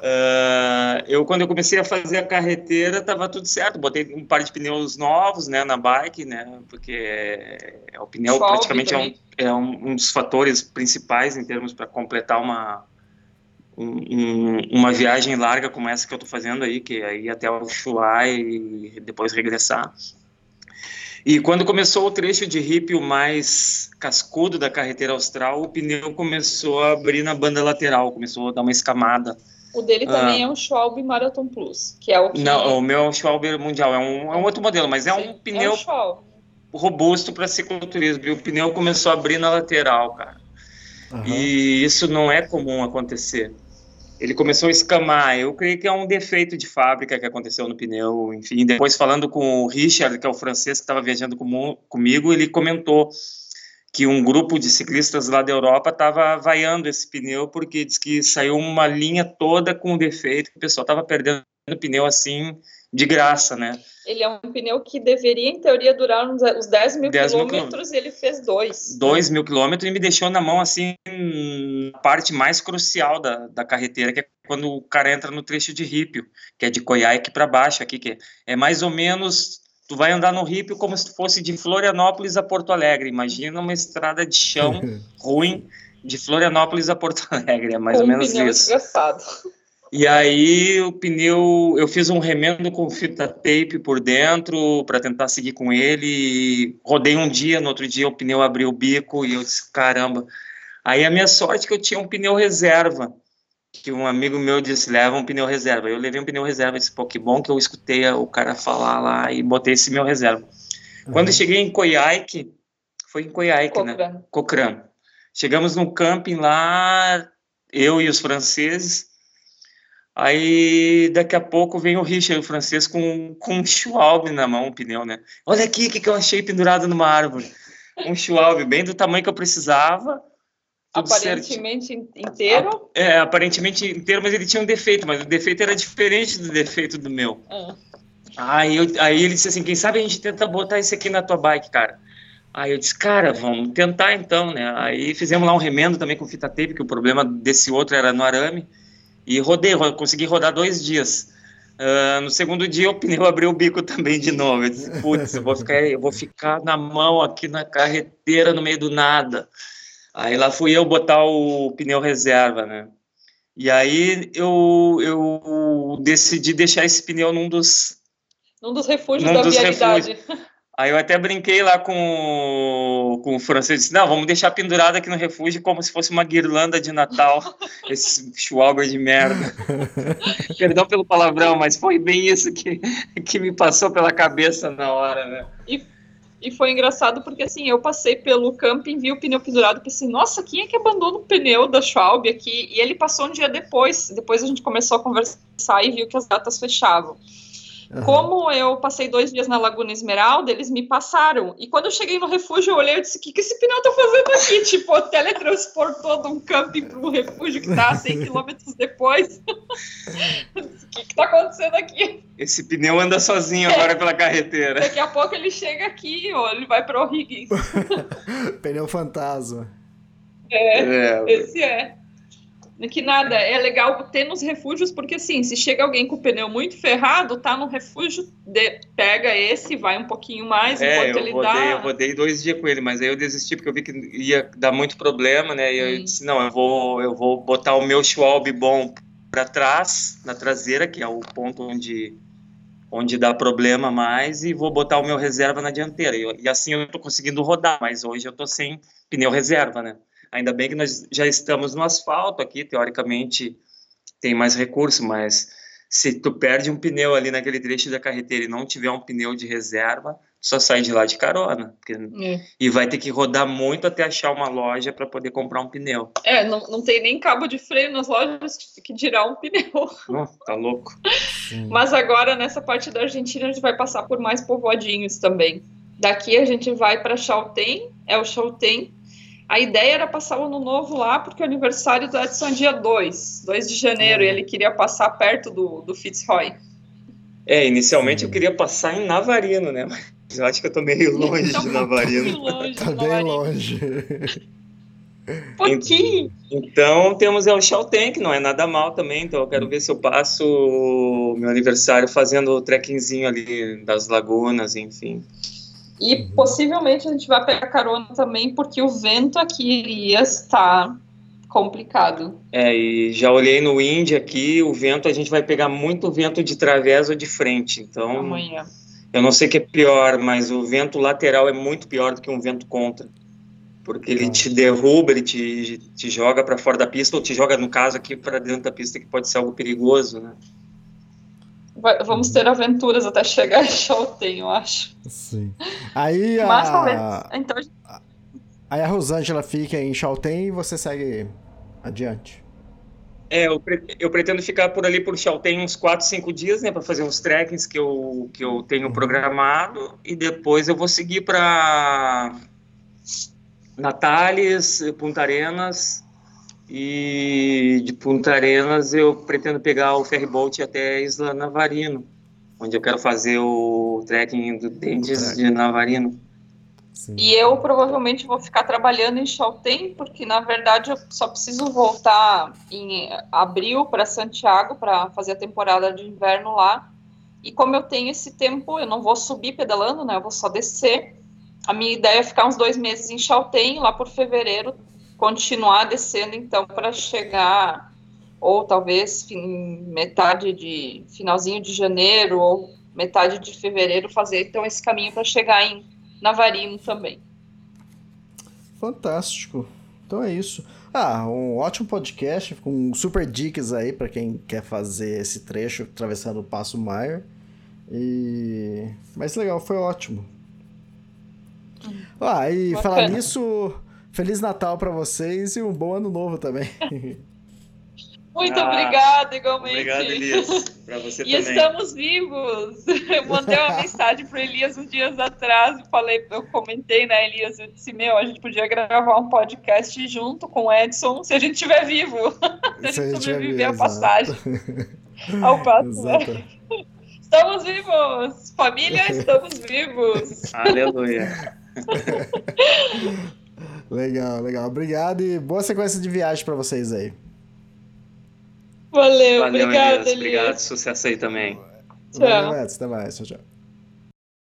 Uh, eu, quando eu comecei a fazer a carreteira, estava tudo certo, botei um par de pneus novos, né, na bike, né, porque é, é, o pneu Schwalbe praticamente é, um, é um, um dos fatores principais em termos para completar uma, um, uma viagem larga como essa que eu estou fazendo aí, que é ir até o Ushuaia e depois regressar. E quando começou o trecho de hippie, o mais cascudo da Carretera Austral, o pneu começou a abrir na banda lateral, começou a dar uma escamada. O dele também ah. é um Schwalbe Marathon Plus, que é o que... Não, o meu é um Schwalbe Mundial, é um, é um outro modelo, mas é Sim, um pneu é um robusto para cicloturismo. E o pneu começou a abrir na lateral, cara. Uhum. E isso não é comum acontecer. Ele começou a escamar, eu creio que é um defeito de fábrica que aconteceu no pneu, enfim. Depois, falando com o Richard, que é o francês que estava viajando com, comigo, ele comentou que um grupo de ciclistas lá da Europa estava vaiando esse pneu, porque diz que saiu uma linha toda com defeito, que o pessoal estava perdendo o pneu assim, de graça, né? Ele é um pneu que deveria, em teoria, durar uns, uns dez mil quilômetros, e ele fez dois. dois mil quilômetros, e me deixou na mão, assim, a parte mais crucial da, da carreteira, que é quando o cara entra no trecho de rípio, que é de Coiaque para baixo aqui, que é, é mais ou menos, tu vai andar no rípio como se fosse de Florianópolis a Porto Alegre, imagina uma estrada de chão ruim de Florianópolis a Porto Alegre, é mais ou menos isso. Um pneu desgastado. E aí o pneu, eu fiz um remendo com fita tape por dentro para tentar seguir com ele, e rodei um dia, no outro dia o pneu abriu o bico e eu disse, caramba. Aí a minha sorte é que eu tinha um pneu reserva, que um amigo meu disse, leva um pneu reserva. Eu levei um pneu reserva, disse, pô, que bom que eu escutei o cara falar lá e botei esse meu reserva. Uhum. Quando eu cheguei em Coyhaique, foi em Coyhaique, Cochrane. né? Cochrane. Chegamos num camping lá, eu e os franceses. Aí, daqui a pouco, vem o Richard, o francês, com, com um Schwalbe na mão, um pneu, né? Olha aqui o que, que eu achei pendurado numa árvore. Um Schwalbe bem do tamanho que eu precisava. Aparentemente certo. inteiro? É, aparentemente inteiro, mas ele tinha um defeito, mas o defeito era diferente do defeito do meu. Ah. Aí, eu, aí ele disse assim, quem sabe a gente tenta botar esse aqui na tua bike, cara. Aí eu disse, cara, vamos tentar então, né? Aí fizemos lá um remendo também com fita tape, que o problema desse outro era no arame. E rodei, consegui rodar dois dias. Uh, no segundo dia, o pneu abriu o bico também de novo. Eu disse, putz, eu vou ficar, eu vou ficar na mão aqui na carreteira, no meio do nada. Aí lá fui eu botar o pneu reserva, né? E aí eu, eu decidi deixar esse pneu num dos... Num dos refúgios num da vialidade. Aí eu até brinquei lá com, com o francês, disse, não, vamos deixar pendurado aqui no refúgio como se fosse uma guirlanda de Natal, esse Schwalbe de merda. Perdão pelo palavrão, mas foi bem isso que, que me passou pela cabeça na hora, né? E, e foi engraçado porque, assim, eu passei pelo camping, vi o pneu pendurado, pensei, nossa, quem é que abandona o pneu da Schwalbe aqui? E ele passou um dia depois, depois a gente começou a conversar e viu que as datas fechavam. Uhum. Como eu passei dois dias na Laguna Esmeralda, eles me passaram. E quando eu cheguei no refúgio, eu olhei e disse, o que, que esse pneu tá fazendo aqui? Tipo, teletransportou de um camping para um refúgio que tá cem quilômetros depois. O que, que tá acontecendo aqui? Esse pneu anda sozinho agora é. pela carretera. Daqui a pouco ele chega aqui, ó, ele vai para o O'Higgins. Pneu fantasma. É, é, esse é. Que nada, é legal ter nos refúgios, porque assim, se chega alguém com o pneu muito ferrado, tá no refúgio, de, pega esse, vai um pouquinho mais, é, enquanto eu ele rodei, dá... eu rodei dois dias com ele, mas aí eu desisti, porque eu vi que ia dar muito problema, né, e eu disse, não, eu vou, eu vou botar o meu Schwalbe bom para trás, na traseira, que é o ponto onde, onde dá problema mais, e vou botar o meu reserva na dianteira, e, e assim eu tô conseguindo rodar, mas hoje eu tô sem pneu reserva, né. Ainda bem que nós já estamos no asfalto aqui, teoricamente tem mais recurso, mas se tu perde um pneu ali naquele trecho da carretera e não tiver um pneu de reserva, só sai de lá de carona. Porque... É. E vai ter que rodar muito até achar uma loja para poder comprar um pneu. É, não, não tem nem cabo de freio nas lojas que dirá um pneu. Oh, tá louco. Mas agora, nessa parte da Argentina, a gente vai passar por mais povoadinhos também. Daqui a gente vai para Chaltén, é o Chaltén. A ideia era passar o ano novo lá, porque o aniversário do Edson é dia dois de janeiro, e ele queria passar perto do, do Fitzroy. É, inicialmente eu queria passar em Navarino, né? Mas eu acho que eu tô meio longe de Navarino. Tá bem longe. Pouquinho. Então, temos El Chaltén, que não é nada mal também, então eu quero ver se eu passo o meu aniversário fazendo o trekkingzinho ali das lagunas, enfim... E possivelmente a gente vai pegar carona também, porque o vento aqui iria estar complicado. É, e já olhei no Wind aqui, o vento, a gente vai pegar muito vento de través ou de frente, então... Amanhã. Eu não sei o que é pior, mas o vento lateral é muito pior do que um vento contra. Porque ele te derruba, ele te, te joga para fora da pista, ou te joga, no caso aqui, para dentro da pista, que pode ser algo perigoso, né? Vamos ter aventuras até chegar em Chaltén, eu acho. Sim. Aí a... Mas, talvez, então... Aí a Rosângela fica em Chaltén e você segue adiante. É, eu, pre... eu pretendo ficar por ali por Chaltén uns quatro, cinco dias, né? Para fazer uns trekkings que eu, que eu tenho programado. E depois eu vou seguir para Natales, Punta Arenas... E de Punta Arenas eu pretendo pegar o ferryboat até a Isla Navarino, onde eu quero fazer o trekking do Dentes de Navarino. Sim. E eu provavelmente vou ficar trabalhando em Chaltén, porque na verdade eu só preciso voltar em abril para Santiago para fazer a temporada de inverno lá. E como eu tenho esse tempo, eu não vou subir pedalando, né? Eu vou só descer. A minha ideia é ficar uns dois meses em Chaltén, lá por fevereiro continuar descendo, então, para chegar ou talvez metade de, finalzinho de janeiro, ou metade de fevereiro, fazer então esse caminho para chegar em Navarino também. Fantástico. Então é isso. Ah, um ótimo podcast, com super dicas aí para quem quer fazer esse trecho atravessando o Paso Mayer. E... mas legal, foi ótimo. Ah, e bacana. Falar nisso, Feliz Natal para vocês e um bom ano novo também. Muito ah, obrigado, igualmente. Obrigado, Elias. Para você e também. E estamos vivos. Eu mandei uma mensagem para o Elias uns dias atrás e falei, eu comentei, né, Elias? Eu disse, meu, a gente podia gravar um podcast junto com o Edson se a gente estiver vivo. Se a gente, a gente sobreviver à passagem. Ao passo. Né? Estamos vivos! Família, estamos vivos! Aleluia! Legal, legal. Obrigado e boa sequência de viagem para vocês aí. Valeu, Valeu obrigado, Elias. Elias. Obrigado, sucesso aí também. Tchau. Valeu, Edson, até mais. Tchau, tchau.